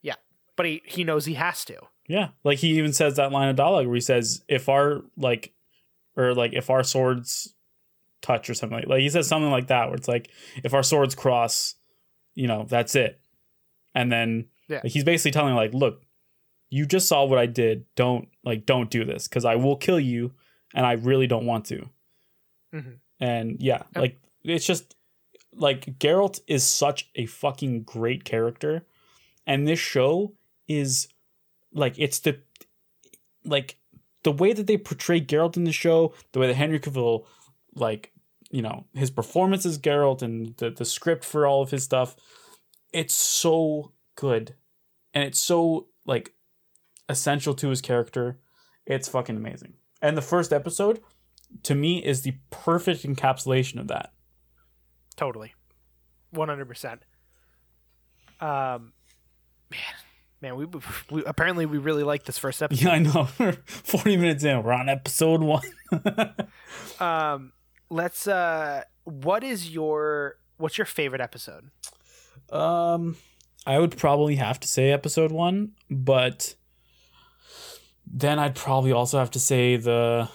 Yeah, but he, he knows he has to. Yeah, like he even says that line of dialogue where he says, "If our like, or like if our swords touch or something like, like he says something like that where it's like, if our swords cross, you know, that's it. And then yeah. like, he's basically telling like, look, you just saw what I did. Don't like, don't do this because I will kill you. And I really don't want to. Mm-hmm. And yeah, okay. like it's just like Geralt is such a fucking great character. And this show is like, it's the, like the way that they portray Geralt in the show, the way that Henry Cavill, like, you know, his performance as Geralt and the, the script for all of his stuff. It's so good. And it's so like essential to his character. It's fucking amazing. And the first episode, to me, is the perfect encapsulation of that. Totally. one hundred percent. Um, man, man, we, we apparently we really like this first episode. Yeah, I know. forty minutes in, we're on episode one. um, let's, uh, what is your, what's your favorite episode? Um, I would probably have to say episode one, but then I'd probably also have to say the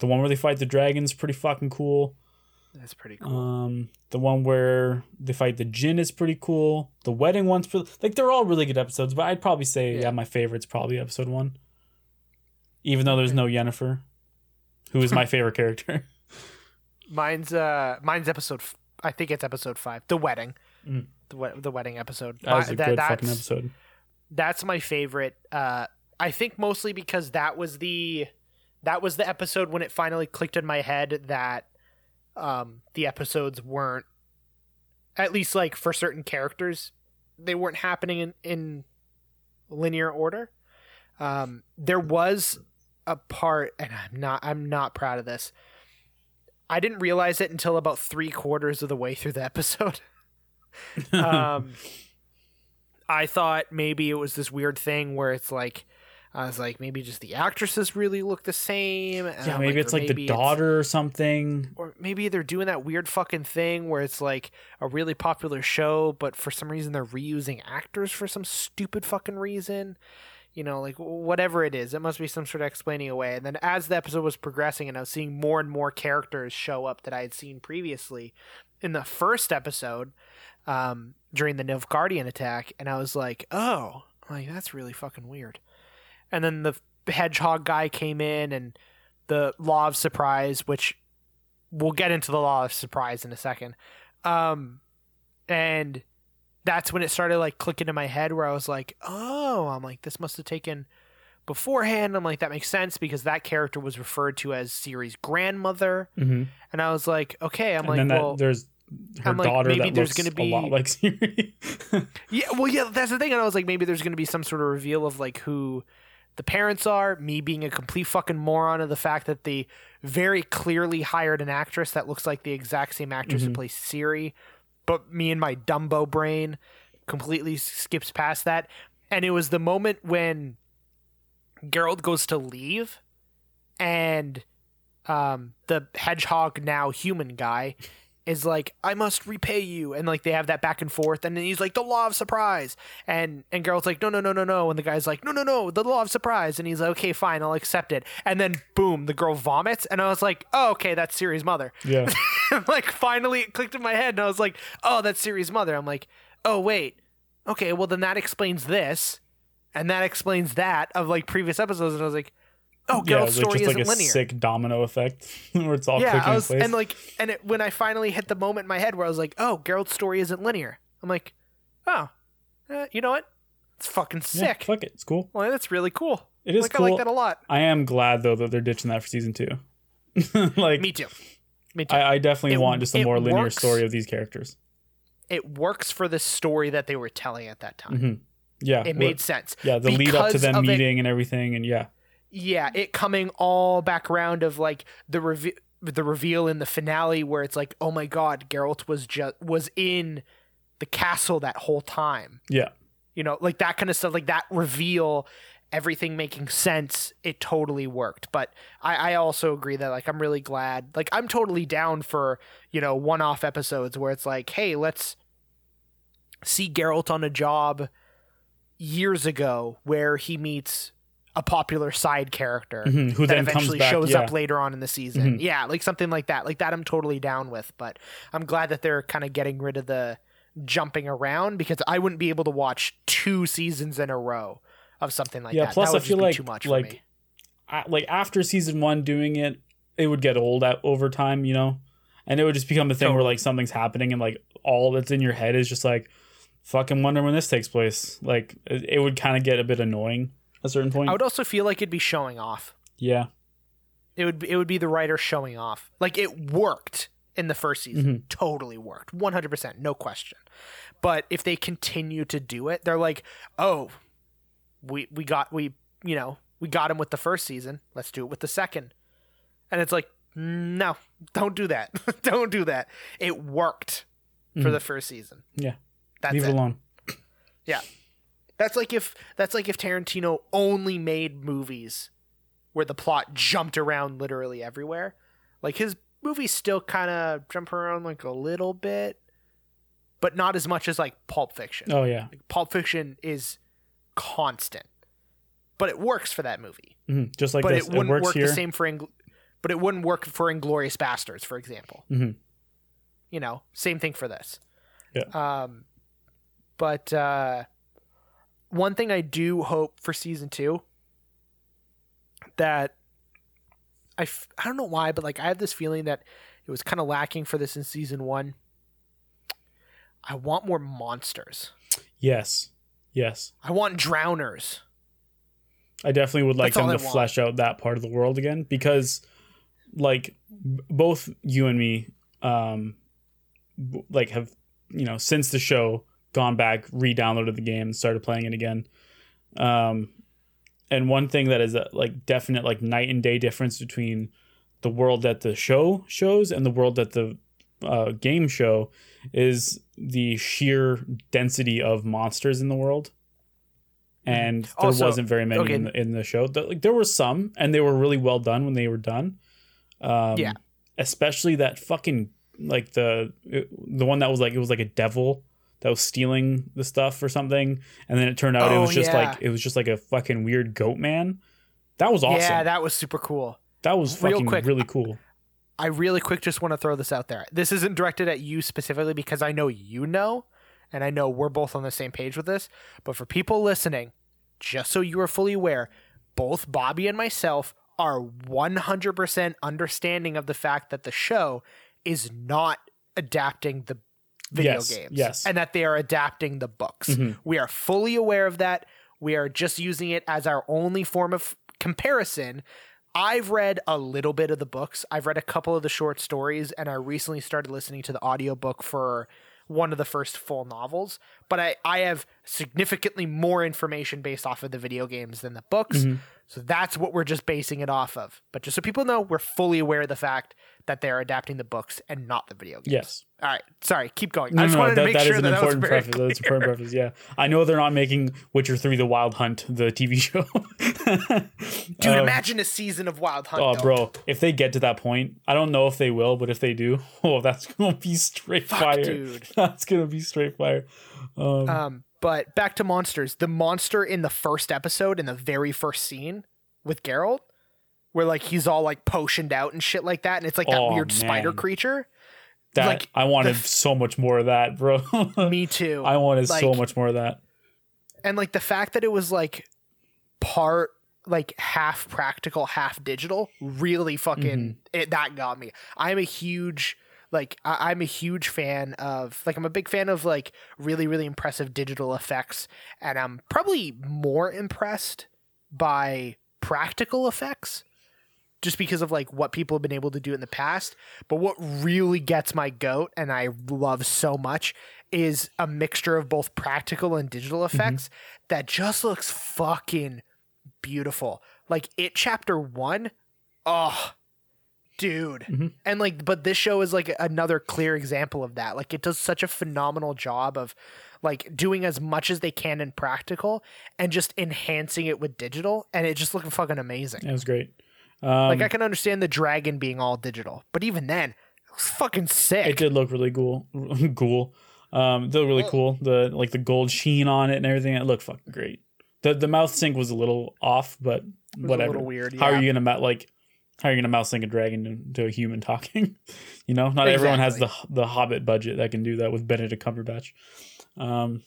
the one where they fight the dragons, pretty fucking cool. That's pretty cool. Um, the one where they fight the djinn is pretty cool. The wedding one's pretty, like they're all really good episodes, but I'd probably say yeah, yeah my favorite's probably episode one. Even though there's no Yennefer, who is my favorite character. Mine's uh mine's episode f- I think it's episode five, the wedding. Mm. The we- the wedding episode. That was a good that, fucking episode. That's my favorite. Uh I think mostly because that was the that was the episode when it finally clicked in my head that um, the episodes weren't, at least like for certain characters, they weren't happening in, in linear order. Um, there was a part, and I'm not I'm not proud of this. I didn't realize it until about three quarters of the way through the episode. um, I thought maybe it was this weird thing where it's like, I was like, maybe just the actresses really look the same. And yeah, I'm maybe like, it's like maybe the daughter or something. Or maybe they're doing that weird fucking thing where it's like a really popular show, but for some reason they're reusing actors for some stupid fucking reason. You know, like whatever it is, it must be some sort of explaining away. And then as the episode was progressing and I was seeing more and more characters show up that I had seen previously in the first episode um, during the Nilfgaardian attack, and I was like, oh, like that's really fucking weird. And then the hedgehog guy came in, and the law of surprise, which we'll get into the law of surprise in a second. Um, and that's when it started like clicking in my head where I was like, oh, I'm like, this must have taken beforehand. I'm like, that makes sense because that character was referred to as Ciri's grandmother. Mm-hmm. And I was like, okay, I'm and like, then that, well, there's her I'm daughter like, maybe that there's looks gonna be... a lot like Ciri. yeah. Well, yeah, that's the thing. And I was like, maybe there's going to be some sort of reveal of like who the parents are, me being a complete fucking moron of the fact that they very clearly hired an actress that looks like the exact same actress mm-hmm. who plays Ciri, but me and my Dumbo brain completely skips past that. And it was the moment when Geralt goes to leave and um, the hedgehog, now human guy, is like, I must repay you. And like, they have that back and forth. And then he's like, the law of surprise. And, and Geralt's like, no, no, no, no, no. And the guy's like, no, no, no, the law of surprise. And he's like, okay, fine, I'll accept it. And then boom, the girl vomits. And I was like, oh, okay, that's Ciri's mother. Yeah. Like finally it clicked in my head and I was like, oh, that's Ciri's mother. I'm like, oh wait. Okay. Well then that explains this. And that explains that of like previous episodes. And I was like, oh, Geralt's yeah, like story isn't like a linear. Sick domino effect where it's all yeah, clicking I was, in place. And like, and it, when I finally hit the moment in my head where I was like, "Oh, Geralt's story isn't linear," I'm like, "Oh, uh, you know what? It's fucking sick. Yeah, fuck it, it's cool. Well, that's really cool. It is like, cool. I like that a lot. I am glad though that they're ditching that for season two. Like, me too. Me too. I, I definitely it, want just a more works. linear story of these characters. It works for the story that they were telling at that time. Mm-hmm. Yeah, it made sense. Yeah, the lead up to them meeting it, and everything, and yeah. Yeah, it coming all back around of like the reveal, the reveal in the finale where it's like, oh my god, Geralt was just was in the castle that whole time. Yeah, you know, like that kind of stuff, like that reveal, everything making sense. It totally worked. But I, I also agree that like I'm really glad, like I'm totally down for, you know, one-off episodes where it's like, hey, let's see Geralt on a job years ago where he meets a a popular side character mm-hmm, who that then eventually comes back, shows yeah. up later on in the season. Mm-hmm. Yeah, like something like that. Like that I'm totally down with, but I'm glad that they're kind of getting rid of the jumping around, because I wouldn't be able to watch two seasons in a row of something like yeah, that. Plus, that would I feel like, too much like, for me. I, like after season one doing it, it would get old at, over time, you know? And it would just become a thing oh. where like something's happening and like all that's in your head is just like, fucking wonder when this takes place. Like it, it would kind of get a bit annoying at a certain point. I would also feel like it'd be showing off. Yeah. It would, it would be the writer showing off. Like it worked in the first season. Mm-hmm. Totally worked. one hundred percent. No question. But if they continue to do it, they're like, oh, we, we got, we, you know, we got him with the first season. Let's do it with the second. And it's like, no, don't do that. Don't do that. It worked mm-hmm. for the first season. Yeah. That's Leave it, it alone. Yeah. That's like if that's like if Tarantino only made movies where the plot jumped around literally everywhere. Like his movies still kind of jump around like a little bit, but not as much as like Pulp Fiction. Oh yeah. Like Pulp Fiction is constant. But it works for that movie. Mm-hmm. Just like but this. It wouldn't it works work here. the same for Ingl- but it wouldn't work for Inglourious Basterds, for example. Mm-hmm. You know, same thing for this. Yeah. Um But uh, one thing I do hope for season two that I, f- I don't know why, but like I have this feeling that it was kind of lacking for this in season one. I want more monsters. Yes. Yes. I want drowners. I definitely would like That's them to flesh out that part of the world again, because like b- both you and me um, b- like have, you know, since the show, gone back, re-downloaded the game, started playing it again. Um, and one thing that is a like definite like night and day difference between the world that the show shows and the world that the uh, game show is the sheer density of monsters in the world. And there also, wasn't very many okay. in, the, in the show. The, like there were some, and they were really well done when they were done. Um, yeah, especially that fucking like the the one that was like it was like a devil that was stealing the stuff or something, and then it turned out oh, it was just yeah. like it was just like a fucking weird goat man. That was awesome. Yeah, that was super cool. That was Real fucking quick, really cool. I, I really quick just want to throw this out there. This isn't directed at you specifically because I know you know, and I know we're both on the same page with this, but for people listening, just so you are fully aware, both Bobby and myself are one hundred percent understanding of the fact that the show is not adapting the video yes, games yes. and that they are adapting the books. Mm-hmm. We are fully aware of that. We are just using it as our only form of comparison. I've read a little bit of the books. I've read a couple of the short stories, and I recently started listening to the audiobook for one of the first full novels, but I, I have significantly more information based off of the video games than the books. Mm-hmm. So that's what we're just basing it off of. But just so people know, we're fully aware of the fact that they're adapting the books and not the video games. Yes. All right. Sorry. Keep going. No, I just no, wanted that, to make that sure is that, that was very preface. Clear. That's an important preface. Yeah. I know they're not making Witcher three, The Wild Hunt, the T V show. Dude, um, imagine a season of Wild Hunt. Oh, though. Bro. If they get to that point, I don't know if they will, but if they do, oh, that's going to be straight Fuck, fire. Dude. That's going to be straight fire. Um, um, but back to monsters. The monster in the first episode, in the very first scene with Geralt, where like he's all like potioned out and shit like that, and it's like that oh, weird man. spider creature. That like, I wanted f- so much more of that, bro. Me too. I wanted like, so much more of that. And like the fact that it was like part like half practical, half digital, really fucking mm-hmm. it, that got me. I'm a huge like I- I'm a huge fan of like I'm a big fan of like really really impressive digital effects, and I'm probably more impressed by practical effects, just because of like what people have been able to do in the past. But what really gets my goat and I love so much is a mixture of both practical and digital effects mm-hmm. that just looks fucking beautiful. Like It Chapter One. Oh, dude. Mm-hmm. And like, but this show is like another clear example of that. Like it does such a phenomenal job of like doing as much as they can in practical and just enhancing it with digital. And it just looked fucking amazing. It was great. Um, like I can understand the dragon being all digital, but even then it was fucking sick. It did look really cool. cool. Um, it looked really cool. The, like the gold sheen on it and everything. It looked fucking great. The the mouth sync was a little off, but whatever. A little weird. Yeah. How are you gonna like? How are you gonna mouth sync a dragon to, to a human talking? You know, not exactly. Everyone has the the Hobbit budget that can do that with Benedict Cumberbatch. Um,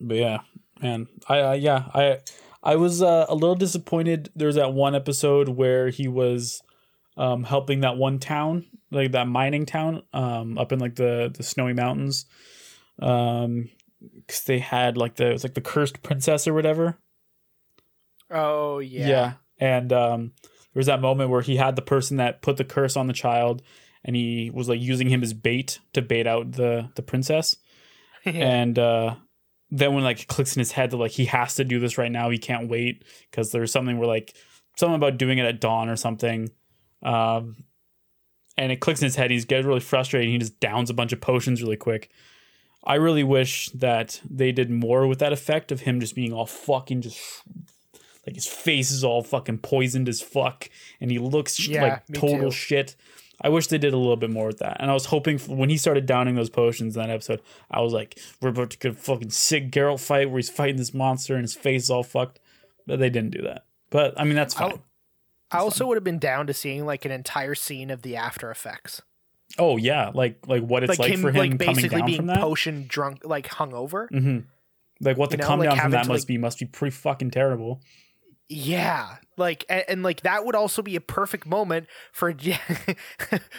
but yeah, man, I uh, yeah I I was uh, a little disappointed. There was that one episode where he was um, helping that one town, like that mining town, um, up in like the the snowy mountains. Um. Because they had like the it was like the cursed princess or whatever. Oh yeah. Yeah, and um, there was that moment where he had the person that put the curse on the child, and he was like using him as bait to bait out the the princess. And uh, then when like it clicks in his head that like he has to do this right now, he can't wait because there's something where like something about doing it at dawn or something. Um, and it clicks in his head. He's getting really frustrated. And he just downs a bunch of potions really quick. I really wish that they did more with that effect of him just being all fucking just like his face is all fucking poisoned as fuck. And he looks yeah, like total too. shit. I wish they did a little bit more with that. And I was hoping for, when he started downing those potions in that episode, I was like, we're about to get a fucking sick Geralt fight where he's fighting this monster and his face is all fucked. But they didn't do that. But I mean, that's fine. That's I also fine. would have been down to seeing like an entire scene of the after effects. Oh yeah, like like what it's like, like him, for him like coming down being from that potion drunk, like hungover. Mm-hmm. Like what the you know, come like down from that to, must like, be must be pretty fucking terrible. Yeah, like and, and like that would also be a perfect moment for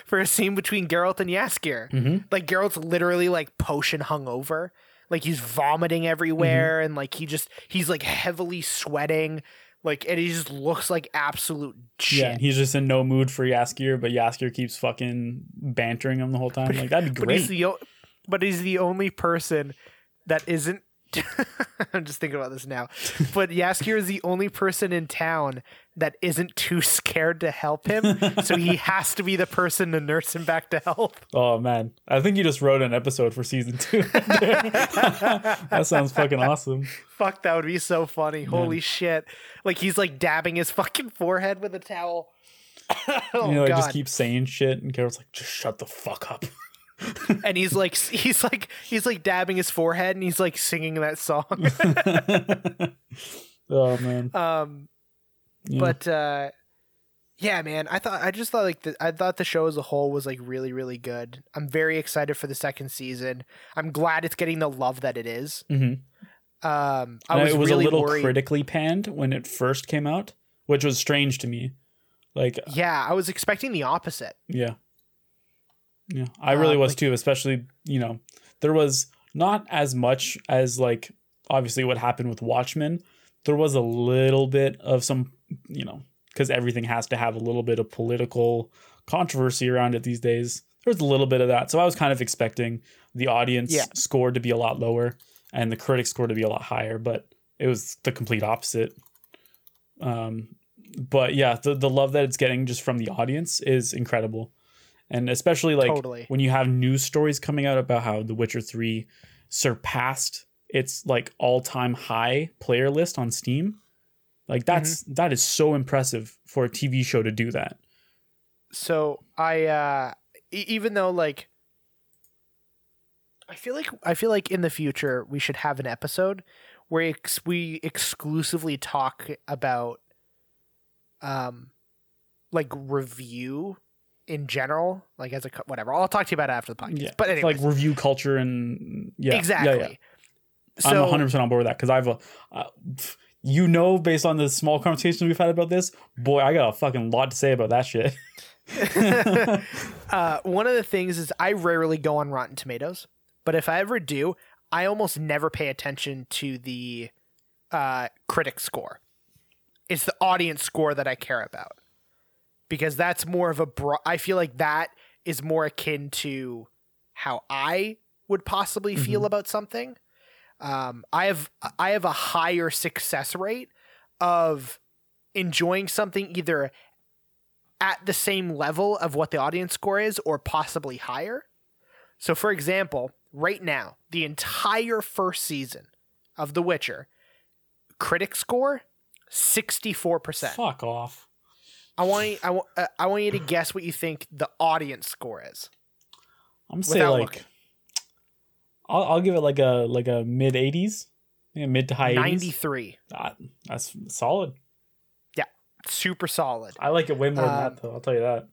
for a scene between Geralt and Jaskier. Mm-hmm. Like Geralt's literally like potion hungover, like he's vomiting everywhere, mm-hmm. and like he just he's like heavily sweating. Like, and he just looks like absolute shit. Yeah, he's just in no mood for Jaskier, but Jaskier keeps fucking bantering him the whole time. Like, that'd be great. But he's the, o- but he's the only person that isn't... I'm just thinking about this now. But Jaskier is the only person in town that isn't too scared to help him, so he has to be the person to nurse him back to health. Oh, man. I think you just wrote an episode for season two. That sounds fucking awesome. Fuck, that would be so funny. Holy yeah. shit. Like, he's, like, dabbing his fucking forehead with a towel. Oh, you know, I like, just keep saying shit, and Carol's like, just shut the fuck up. And he's like he's like he's like dabbing his forehead and he's like singing that song. Oh man. Um yeah. But uh yeah man, I thought I just thought like the, I thought the show as a whole was like really really good. I'm very excited for the second season. I'm glad it's getting the love that it is. Mm-hmm. Um I and was, it was really a little worried. critically panned when it first came out, which was strange to me. Like Yeah, I was expecting the opposite. Yeah. Yeah, I really uh, was like, too, especially, you know, there was not as much as like obviously what happened with Watchmen. There was a little bit of some, you know, because everything has to have a little bit of political controversy around it these days. There was a little bit of that. So I was kind of expecting the audience yeah. score to be a lot lower and the critic score to be a lot higher, but it was the complete opposite. Um, but yeah, the, the love that it's getting just from the audience is incredible. And especially like totally. when you have news stories coming out about how The Witcher three surpassed its like all-time high player list on Steam. Like that's mm-hmm. that is so impressive for a T V show to do that. So I uh, e- even though like I feel like I feel like in the future we should have an episode where ex- we exclusively talk about um like review in general, like as a whatever. I'll talk to you about it after the podcast. Yeah. But anyways. It's like review culture and yeah, exactly. Yeah, yeah. So, I'm one hundred percent on board with that because I've a, uh, you know, based on the small conversations we've had about this, boy, I got a fucking lot to say about that shit. uh, one of the things is I rarely go on Rotten Tomatoes, but if I ever do, I almost never pay attention to the uh, critic score. It's the audience score that I care about. Because that's more of a bro- I feel like that is more akin to how I would possibly mm-hmm. feel about something. Um, I have I have a higher success rate of enjoying something either at the same level of what the audience score is or possibly higher. So, for example, right now, the entire first season of The Witcher, critic score, sixty-four percent. Fuck off. I want you, I want uh, I want you to guess what you think the audience score is. I'm saying like, I'll, I'll give it like a like a mid eighties. Yeah, mid to high ninety-three. Uh, that's solid. Yeah, super solid. I like it way more um, than that, though. I'll tell you that.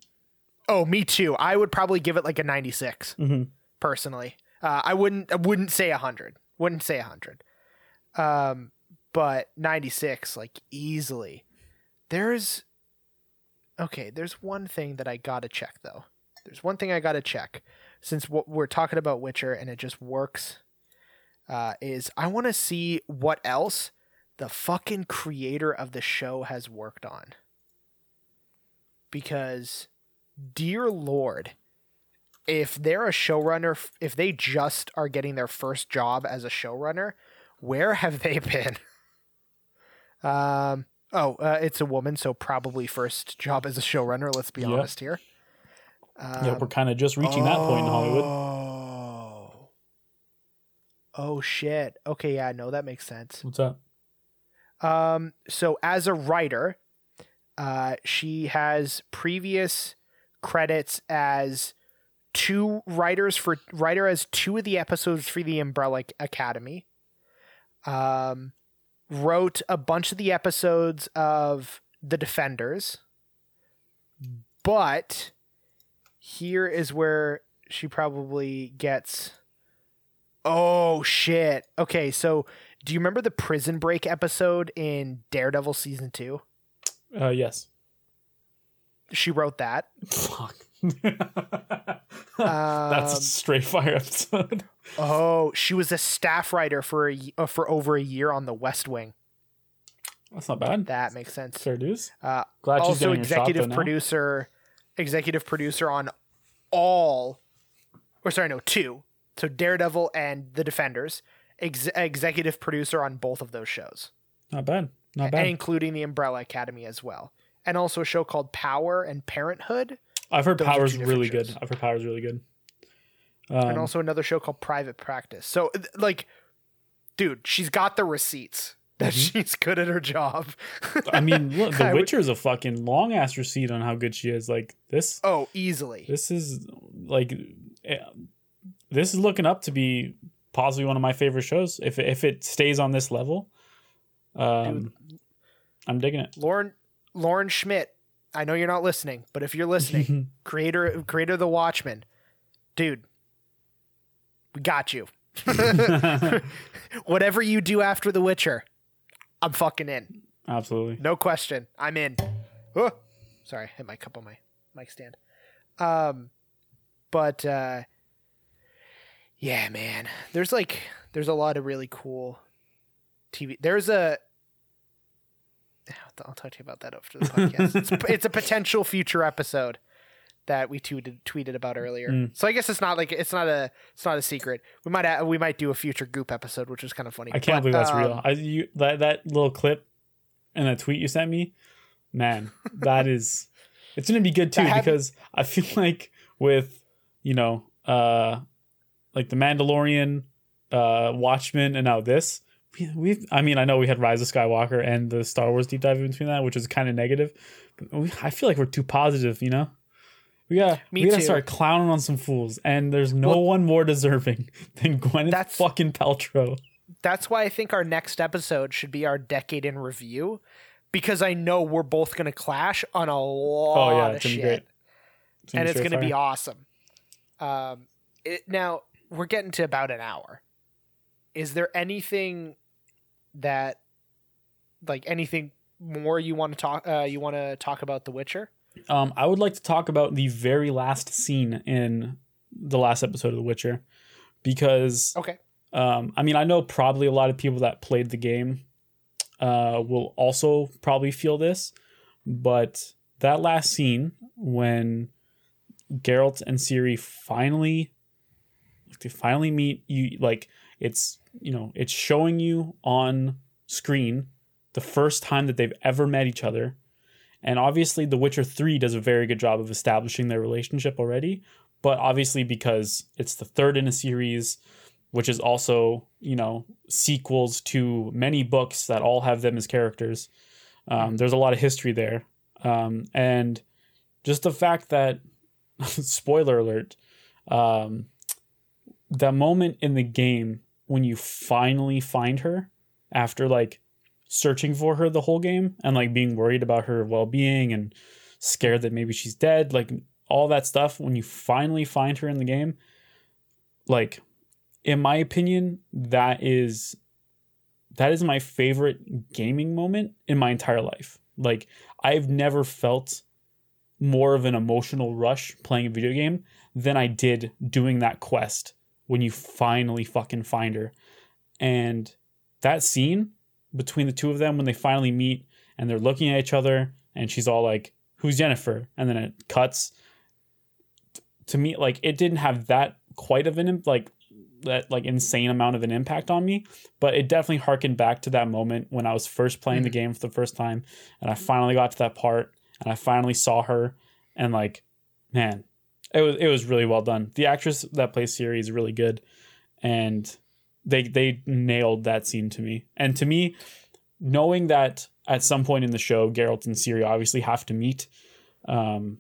Oh, me too. I would probably give it like a ninety-six, mm-hmm. personally. Uh, I wouldn't. I wouldn't say a hundred. Wouldn't say a hundred. Um, but ninety-six, like easily. There's okay. There's one thing that I gotta check though. There's one thing I gotta check since we're talking about Witcher and it just works. Uh, is I want to see what else the fucking creator of the show has worked on. Because, dear Lord, if they're a showrunner, if they just are getting their first job as a showrunner, where have they been? um, oh, uh, it's a woman, so probably first job as a showrunner, let's be yep. honest here. Um, yeah, we're kind of just reaching oh. that point in Hollywood. Oh shit. Okay, yeah, no, that makes sense. What's up? Um, so as a writer, uh, she has previous credits as two writers for writer as two of the episodes for the Umbrella Academy. Um, wrote a bunch of the episodes of The Defenders. But here is where she probably gets Oh, shit. Okay, so do you remember the prison break episode in Daredevil season two? Uh, yes. She wrote that. Fuck. um, That's a straight fire episode. Oh, she was a staff writer for, a, uh, for over a year on The West Wing. That's not bad. That makes sense. Fair dues. Uh, Glad she's getting your shot, though, now. Also producer, executive producer on all, or sorry, no, two. So Daredevil and The Defenders, ex- executive producer on both of those shows. Not bad. Not bad. And including the Umbrella Academy as well. And also a show called Power and Parenthood. I've heard those Power's really shows. good. I've heard Power's really good. Um, and also another show called Private Practice. So, like, dude, she's got the receipts that mm-hmm. she's good at her job. I mean, look, The Witcher's would... a fucking long-ass receipt on how good she is. Like, this... Oh, easily. This is, like... Yeah. This is looking up to be possibly one of my favorite shows. If if it stays on this level, um, Dude, I'm digging it. Lauren Lauren Schmidt, I know you're not listening, but if you're listening, creator creator of the Watchmen, dude, we got you. Whatever you do after The Witcher, I'm fucking in. Absolutely, no question. I'm in. Oh, sorry, I hit my cup on my mic stand. Um, but. Uh, Yeah, man. There's like, there's a lot of really cool T V. There's a, I'll talk to you about that after the podcast. it's, it's a potential future episode that we tweeted tweeted about earlier. Mm. So I guess it's not like it's not a it's not a secret. We might have, we might do a future Goop episode, which is kind of funny. I can't but, believe that's um, real. I, you, that that little clip and a tweet you sent me, man, that is. It's gonna be good too because I feel like with you know. uh Like The Mandalorian, uh, Watchmen, and now this. We, we've, I mean, I know we had Rise of Skywalker and the Star Wars deep dive in between that, which is kind of negative. But we, I feel like we're too positive, you know? We got we got to start clowning on some fools. And there's no well, one more deserving than Gwyneth that's, fucking Paltrow. That's why I think our next episode should be our decade in review. Because I know we're both going to clash on a lot oh, yeah, of shit. Great. It's and it's going to be awesome. Um, it, now... We're getting to about an hour. Is there anything that, like anything more you want to talk? Uh, you want to talk about The Witcher? Um, I would like to talk about the very last scene in the last episode of The Witcher, because okay. Um, I mean, I know probably a lot of people that played the game, uh, will also probably feel this, but that last scene when Geralt and Ciri finally. To finally meet you, like it's you know it's showing you on screen the first time that they've ever met each other, and obviously The Witcher three does a very good job of establishing their relationship already, but obviously because it's the third in a series, which is also you know sequels to many books that all have them as characters, um, there's a lot of history there, um, and just the fact that spoiler alert. Um, The moment in the game when you finally find her after like searching for her the whole game and like being worried about her well-being and scared that maybe she's dead, like all that stuff, when you finally find her in the game, like in my opinion, that is that is my favorite gaming moment in my entire life. Like I've never felt more of an emotional rush playing a video game than I did doing that quest when you finally fucking find her. And that scene between the two of them when they finally meet and they're looking at each other and she's all like, who's Yennefer? And then it cuts to me. Like it didn't have that quite of an, like that like insane amount of an impact on me, but it definitely harkened back to that moment when I was first playing mm-hmm. the game for the first time. And I finally got to that part and I finally saw her, and like, man, it was, it was really well done. The actress that plays Ciri is really good. And They they nailed that scene to me. And to me, knowing that at some point in the show, Geralt and Ciri obviously have to meet. Um,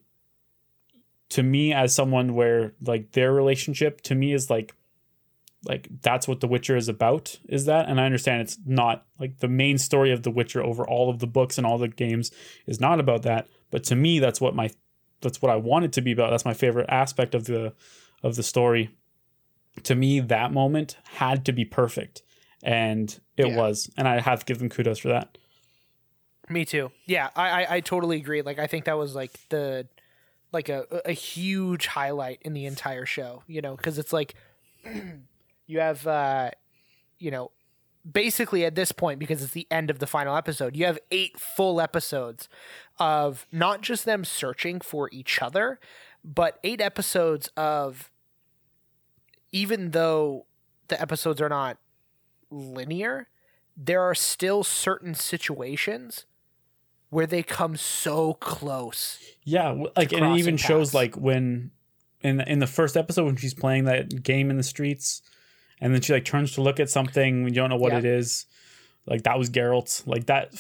to me, as someone where like their relationship to me is like, like that's what The Witcher is about, is that. And I understand it's not like the main story of The Witcher over all of the books and all the games is not about that. But to me, that's what my that's what I want it to be about. That's my favorite aspect of the of the story. To me, that moment had to be perfect, and it yeah. was, and I have to give them kudos for that. Me too. Yeah, I, I, I totally agree. Like, I think that was like the, like a, a huge highlight in the entire show, you know, because it's like you have, uh, you know, basically at this point, because it's the end of the final episode, you have eight full episodes of not just them searching for each other, but eight episodes of, even though the episodes are not linear, there are still certain situations where they come so close. Yeah, like, and it even paths. shows like when in the, in the first episode when she's playing that game in the streets, and then she like turns to look at something we don't know what yeah. it is. Like that was Geralt. Like that.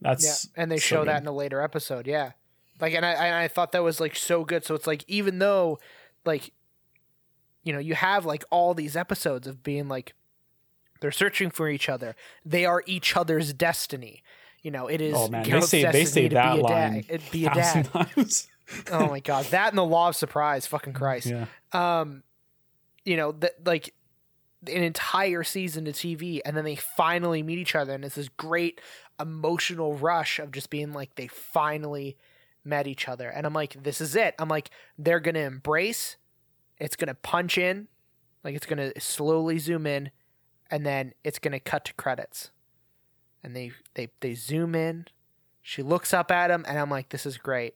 That's yeah. and they so show good. that in a later episode. Yeah, like and I and I thought that was like so good. So it's like even though like. You know, you have like all these episodes of being like they're searching for each other. They are each other's destiny. You know, it is. Oh man, Geralt's they say they say that line. It'd be a dad. Times. Oh my god, that and the law of surprise, fucking Christ. Yeah. Um, you know that like an entire season of T V, and then they finally meet each other, and it's this great emotional rush of just being like they finally met each other, and I'm like, this is it. I'm like, they're gonna embrace. It's going to punch in, like it's going to slowly zoom in, and then it's going to cut to credits. And they, they they zoom in. She looks up at him, and I'm like, this is great.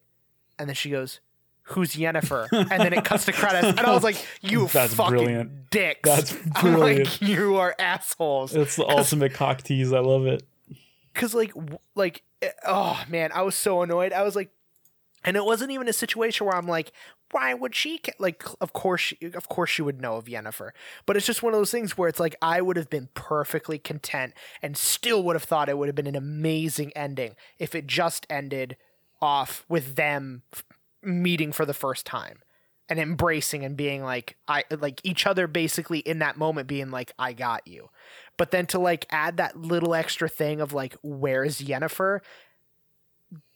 And then she goes, who's Yennefer? And then it cuts to credits. And I was like, you That's fucking brilliant. dicks. That's brilliant. I'm like, you are assholes. It's the ultimate cock tease. I love it. Because like, like, oh man, I was so annoyed. I was like, and it wasn't even a situation where I'm like, why would she ca-? like? Of course, she, of course, she would know of Yennefer. But it's just one of those things where it's like I would have been perfectly content and still would have thought it would have been an amazing ending if it just ended off with them meeting for the first time and embracing and being like I like each other basically in that moment being like I got you. But then to like add that little extra thing of like where's Yennefer.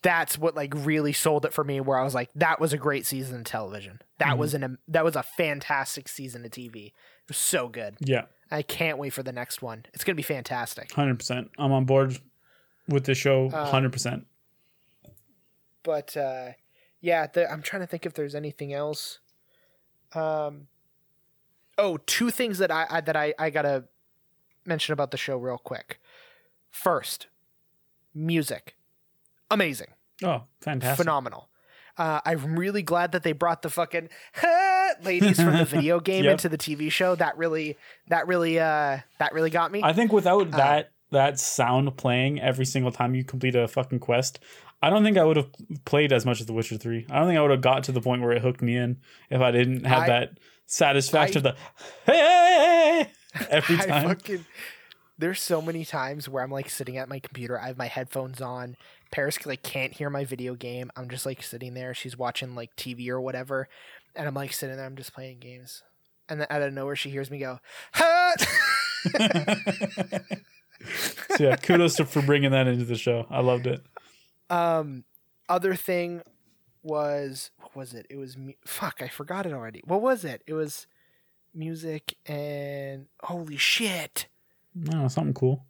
That's what like really sold it for me, where I was like, that was a great season of television. That mm-hmm. was an, that was a fantastic season of T V. It was so good. Yeah. I can't wait for the next one. It's going to be fantastic. one hundred percent. I'm on board with the show. one hundred percent. Um, but uh, yeah, the, I'm trying to think if there's anything else. Um, Oh, two things that I, I that I, I got to mention about the show real quick. First, music. Amazing. Oh, fantastic. Phenomenal. Uh, I'm really glad that they brought the fucking ah, ladies from the video game yep. into the T V show. That really, that really, uh, that really got me. I think without uh, that, that sound playing every single time you complete a fucking quest, I don't think I would have played as much as The Witcher three. I don't think I would have got to the point where it hooked me in if I didn't have I, that satisfaction I, of the hey every time. I fucking, there's so many times where I'm like sitting at my computer, I have my headphones on. Paris like can't hear my video game. I'm just like sitting there. She's watching like T V or whatever, and I'm like sitting there. I'm just playing games, and then out of nowhere she hears me go, "Ha!" So yeah, kudos to, for bringing that into the show. I loved it. Um, other thing was, what was it? It was, fuck, I forgot it already. What was it? It was music and, holy shit. No, something cool.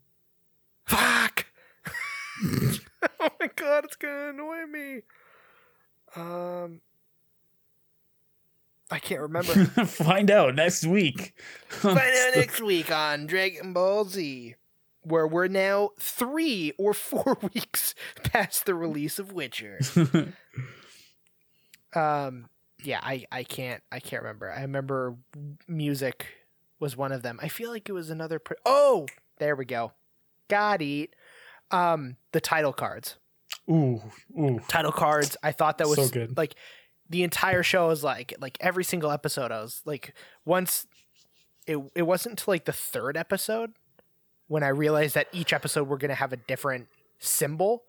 Fuck. Oh my God, it's going to annoy me. Um, I can't remember. Find out next week. Find out next week on Dragon Ball Z, where we're now three or four weeks past the release of Witcher. um, yeah, I, I can't I can't remember. I remember music was one of them. I feel like it was another. Pre- oh, there we go. Got it. Um, the title cards. Ooh, ooh. Title cards. I thought that was so good. Like the entire show was like like every single episode. I was like, once it it wasn't until like the third episode when I realized that each episode we're gonna have a different symbol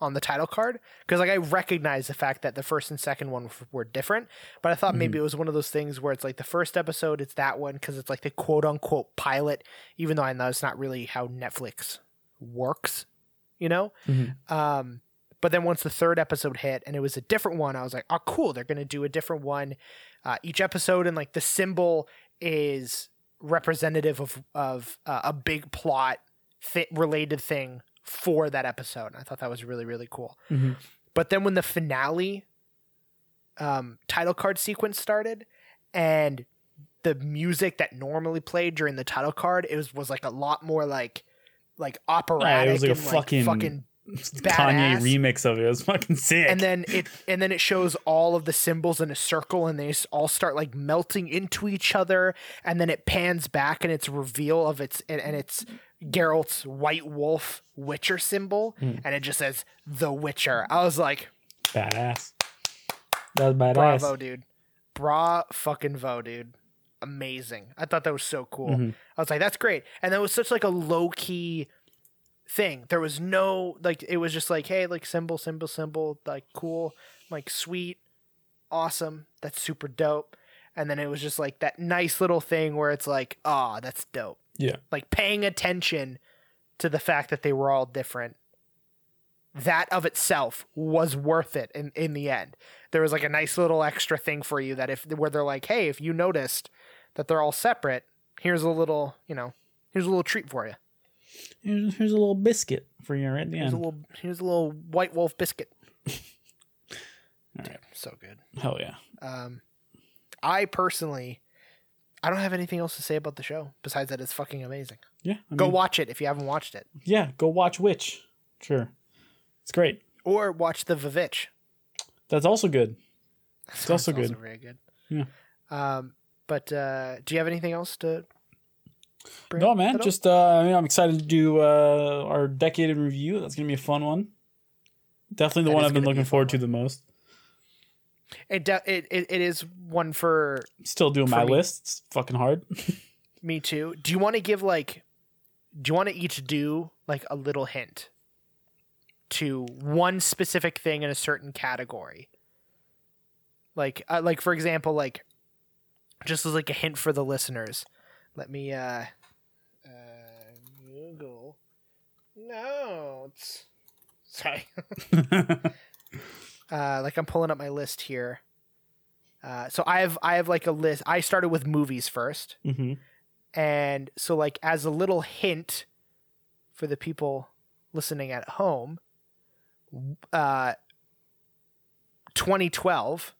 on the title card, because like I recognized the fact that the first and second one were different, but I thought mm-hmm. maybe it was one of those things where it's like the first episode it's that one because it's like the quote unquote pilot, even though I know it's not really how Netflix works, you know. Mm-hmm. Um, but then once the third episode hit and it was a different one, I was like, oh, cool. They're going to do a different one uh, each episode. And like the symbol is representative of, of uh, a big plot th- related thing for that episode. And I thought that was really, really cool. Mm-hmm. But then when the finale um, title card sequence started and the music that normally played during the title card, it was, was like a lot more like, like operatic. Yeah, it was like and a like fucking... fucking badass. Kanye remix of it. It was fucking sick. And then it and then it shows all of the symbols in a circle and they all start like melting into each other, and then it pans back and it's reveal of its and, and it's Geralt's white wolf Witcher symbol mm. and it just says The Witcher. I was like, badass. That was badass. Bravo, dude. Bra fucking vo, dude. Amazing. I thought that was so cool. Mm-hmm. I was like, that's great. And that was such like a low key thing. There was no like, it was just like, hey, like symbol, symbol, symbol, like cool, like sweet, awesome, that's super dope. And then it was just like that nice little thing where it's like, ah, that's dope. Yeah, like paying attention to the fact that they were all different, that of itself was worth it in in the end. There was like a nice little extra thing for you that if where they're like, hey, if you noticed that they're all separate, here's a little, you know, here's a little treat for you. Here's, here's a little biscuit for you right at the end. Here's a little, here's a little White Wolf biscuit. All right. Damn, so good. Hell yeah. Um, I personally, I don't have anything else to say about the show besides that it's fucking amazing. Yeah. I mean, go watch it if you haven't watched it. Yeah, go watch Witch. Sure, it's great. Or watch the Vavitch. That's also good. That's it's also, also good. Very good. Yeah. Um, but uh, do you have anything else to? No, man, just uh, I'm excited to do uh, our decade in review. That's going to be a fun one. Definitely the that one I've been looking forward to the most. It, de- it it it is one for... Still doing for my me. list. It's fucking hard. Me too. Do you want to give like... Do you want to each do like a little hint to one specific thing in a certain category? Like, uh, like for example, like just as like a hint for the listeners... Let me uh, uh, Google notes. Sorry. uh, like I'm pulling up my list here. Uh, so I have I have like a list. I started with movies first, mm-hmm. and so like as a little hint for the people listening at home, uh, twenty twelve.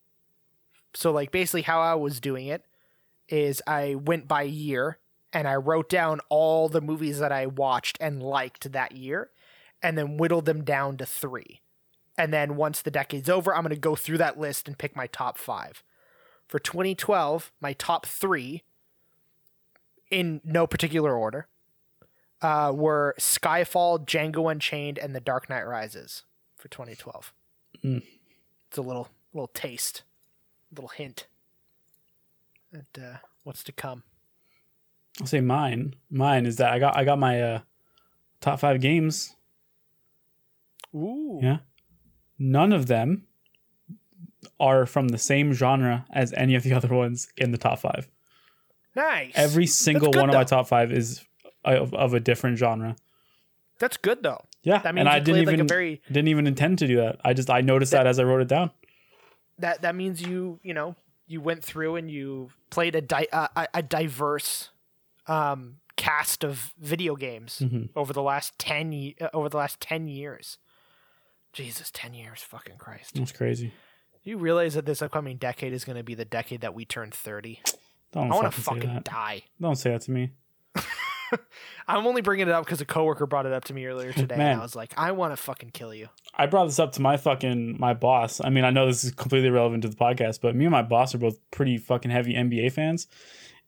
So like basically how I was doing it. Is I went by year and I wrote down all the movies that I watched and liked that year and then whittled them down to three. And then once the decade's over, I'm going to go through that list and pick my top five. For twenty twelve, my top three, in no particular order, uh, were Skyfall, Django Unchained, and The Dark Knight Rises for twenty twelve. Mm. It's a little, little taste, little hint. And uh, what's to come? I'll say mine. Mine is that I got I got my uh, top five games. Ooh. Yeah. None of them are from the same genre as any of the other ones in the top five. Nice. Every single good, one though. Of my top five is of, of a different genre. That's good though. Yeah, that means and I didn't even like a very, didn't even intend to do that. I just I noticed that, that as I wrote it down. That that means you you know you went through and you played a di- uh, a diverse um, cast of video games mm-hmm. over the last ten uh, over the last ten years. Jesus, ten years, fucking Christ! That's crazy. You realize that this upcoming decade is going to be the decade that we turn thirty. Don't I want to fucking, fucking die. Don't say that to me. I'm only bringing it up because a coworker brought it up to me earlier today. Man. And I was like, I want to fucking kill you. I brought this up to my fucking, my boss. I mean, I know this is completely irrelevant to the podcast, but me and my boss are both pretty fucking heavy N B A fans.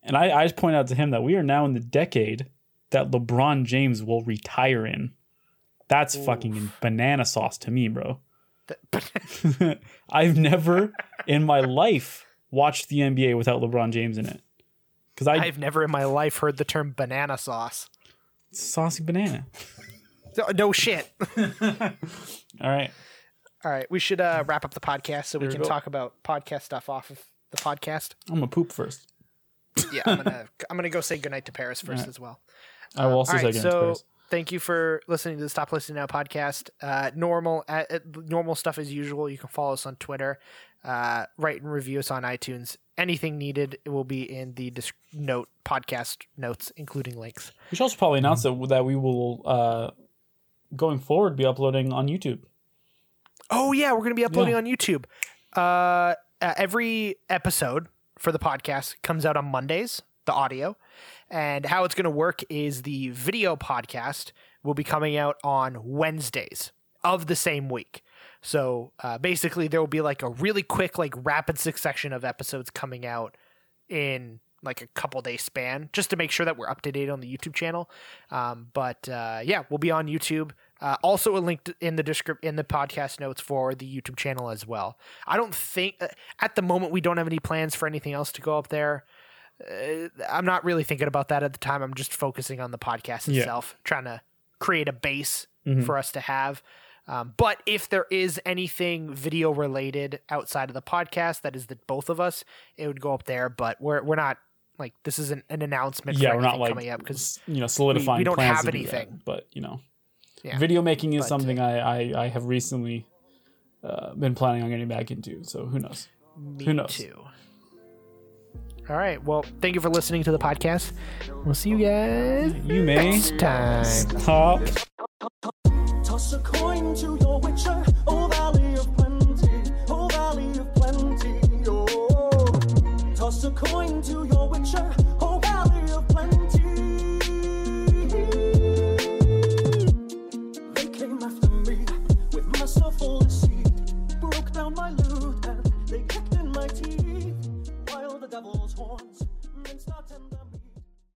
And I, I just point out to him that we are now in the decade that LeBron James will retire in. That's Oof. fucking banana sauce to me, bro. I've never in my life watched the N B A without LeBron James in it. I, I've never in my life heard the term banana sauce. Saucy banana. No shit. All right. All right. We should uh, wrap up the podcast so there we can go. talk about podcast stuff off of the podcast. I'm going to poop first. Yeah, I'm going to I'm gonna go say goodnight to Paris first right. as well. I will also um, say right, goodnight so to Paris. Thank you for listening to the Stop Listening Now podcast. Uh, normal uh, normal stuff as usual. You can follow us on Twitter. Uh, write and review us on iTunes. Anything needed it will be in the disc- note podcast notes, including links. We should also probably announce that that we will uh, going forward be uploading on YouTube. Oh yeah, we're going to be uploading yeah. on YouTube. Uh, uh, every episode for the podcast comes out on Mondays, the audio, and how it's going to work is the video podcast will be coming out on Wednesdays of the same week. So uh, basically there will be like a really quick, like rapid succession of episodes coming out in like a couple day span just to make sure that we're up to date on the YouTube channel. Um, but uh, yeah, we'll be on YouTube. Uh, also a link in the description, in the podcast notes for the YouTube channel as well. I don't think uh, at the moment we don't have any plans for anything else to go up there. Uh, I'm not really thinking about that at the time. I'm just focusing on the podcast itself, yeah. trying to create a base mm-hmm. for us to have. Um, but if there is anything video related outside of the podcast, that is the both of us, it would go up there. But we're we're not like this isn't an, an announcement. Yeah, for we're not like coming up because you know solidifying. We, we don't plans have anything. Do that, but you know, yeah. video making is but, something I, I I have recently uh, been planning on getting back into. So who knows? Me who knows? Too. All right. Well, thank you for listening to the podcast. We'll see you guys. You may next time. Stop. Toss a coin to your Witcher, oh valley of plenty, oh valley of plenty, oh. Toss a coin to your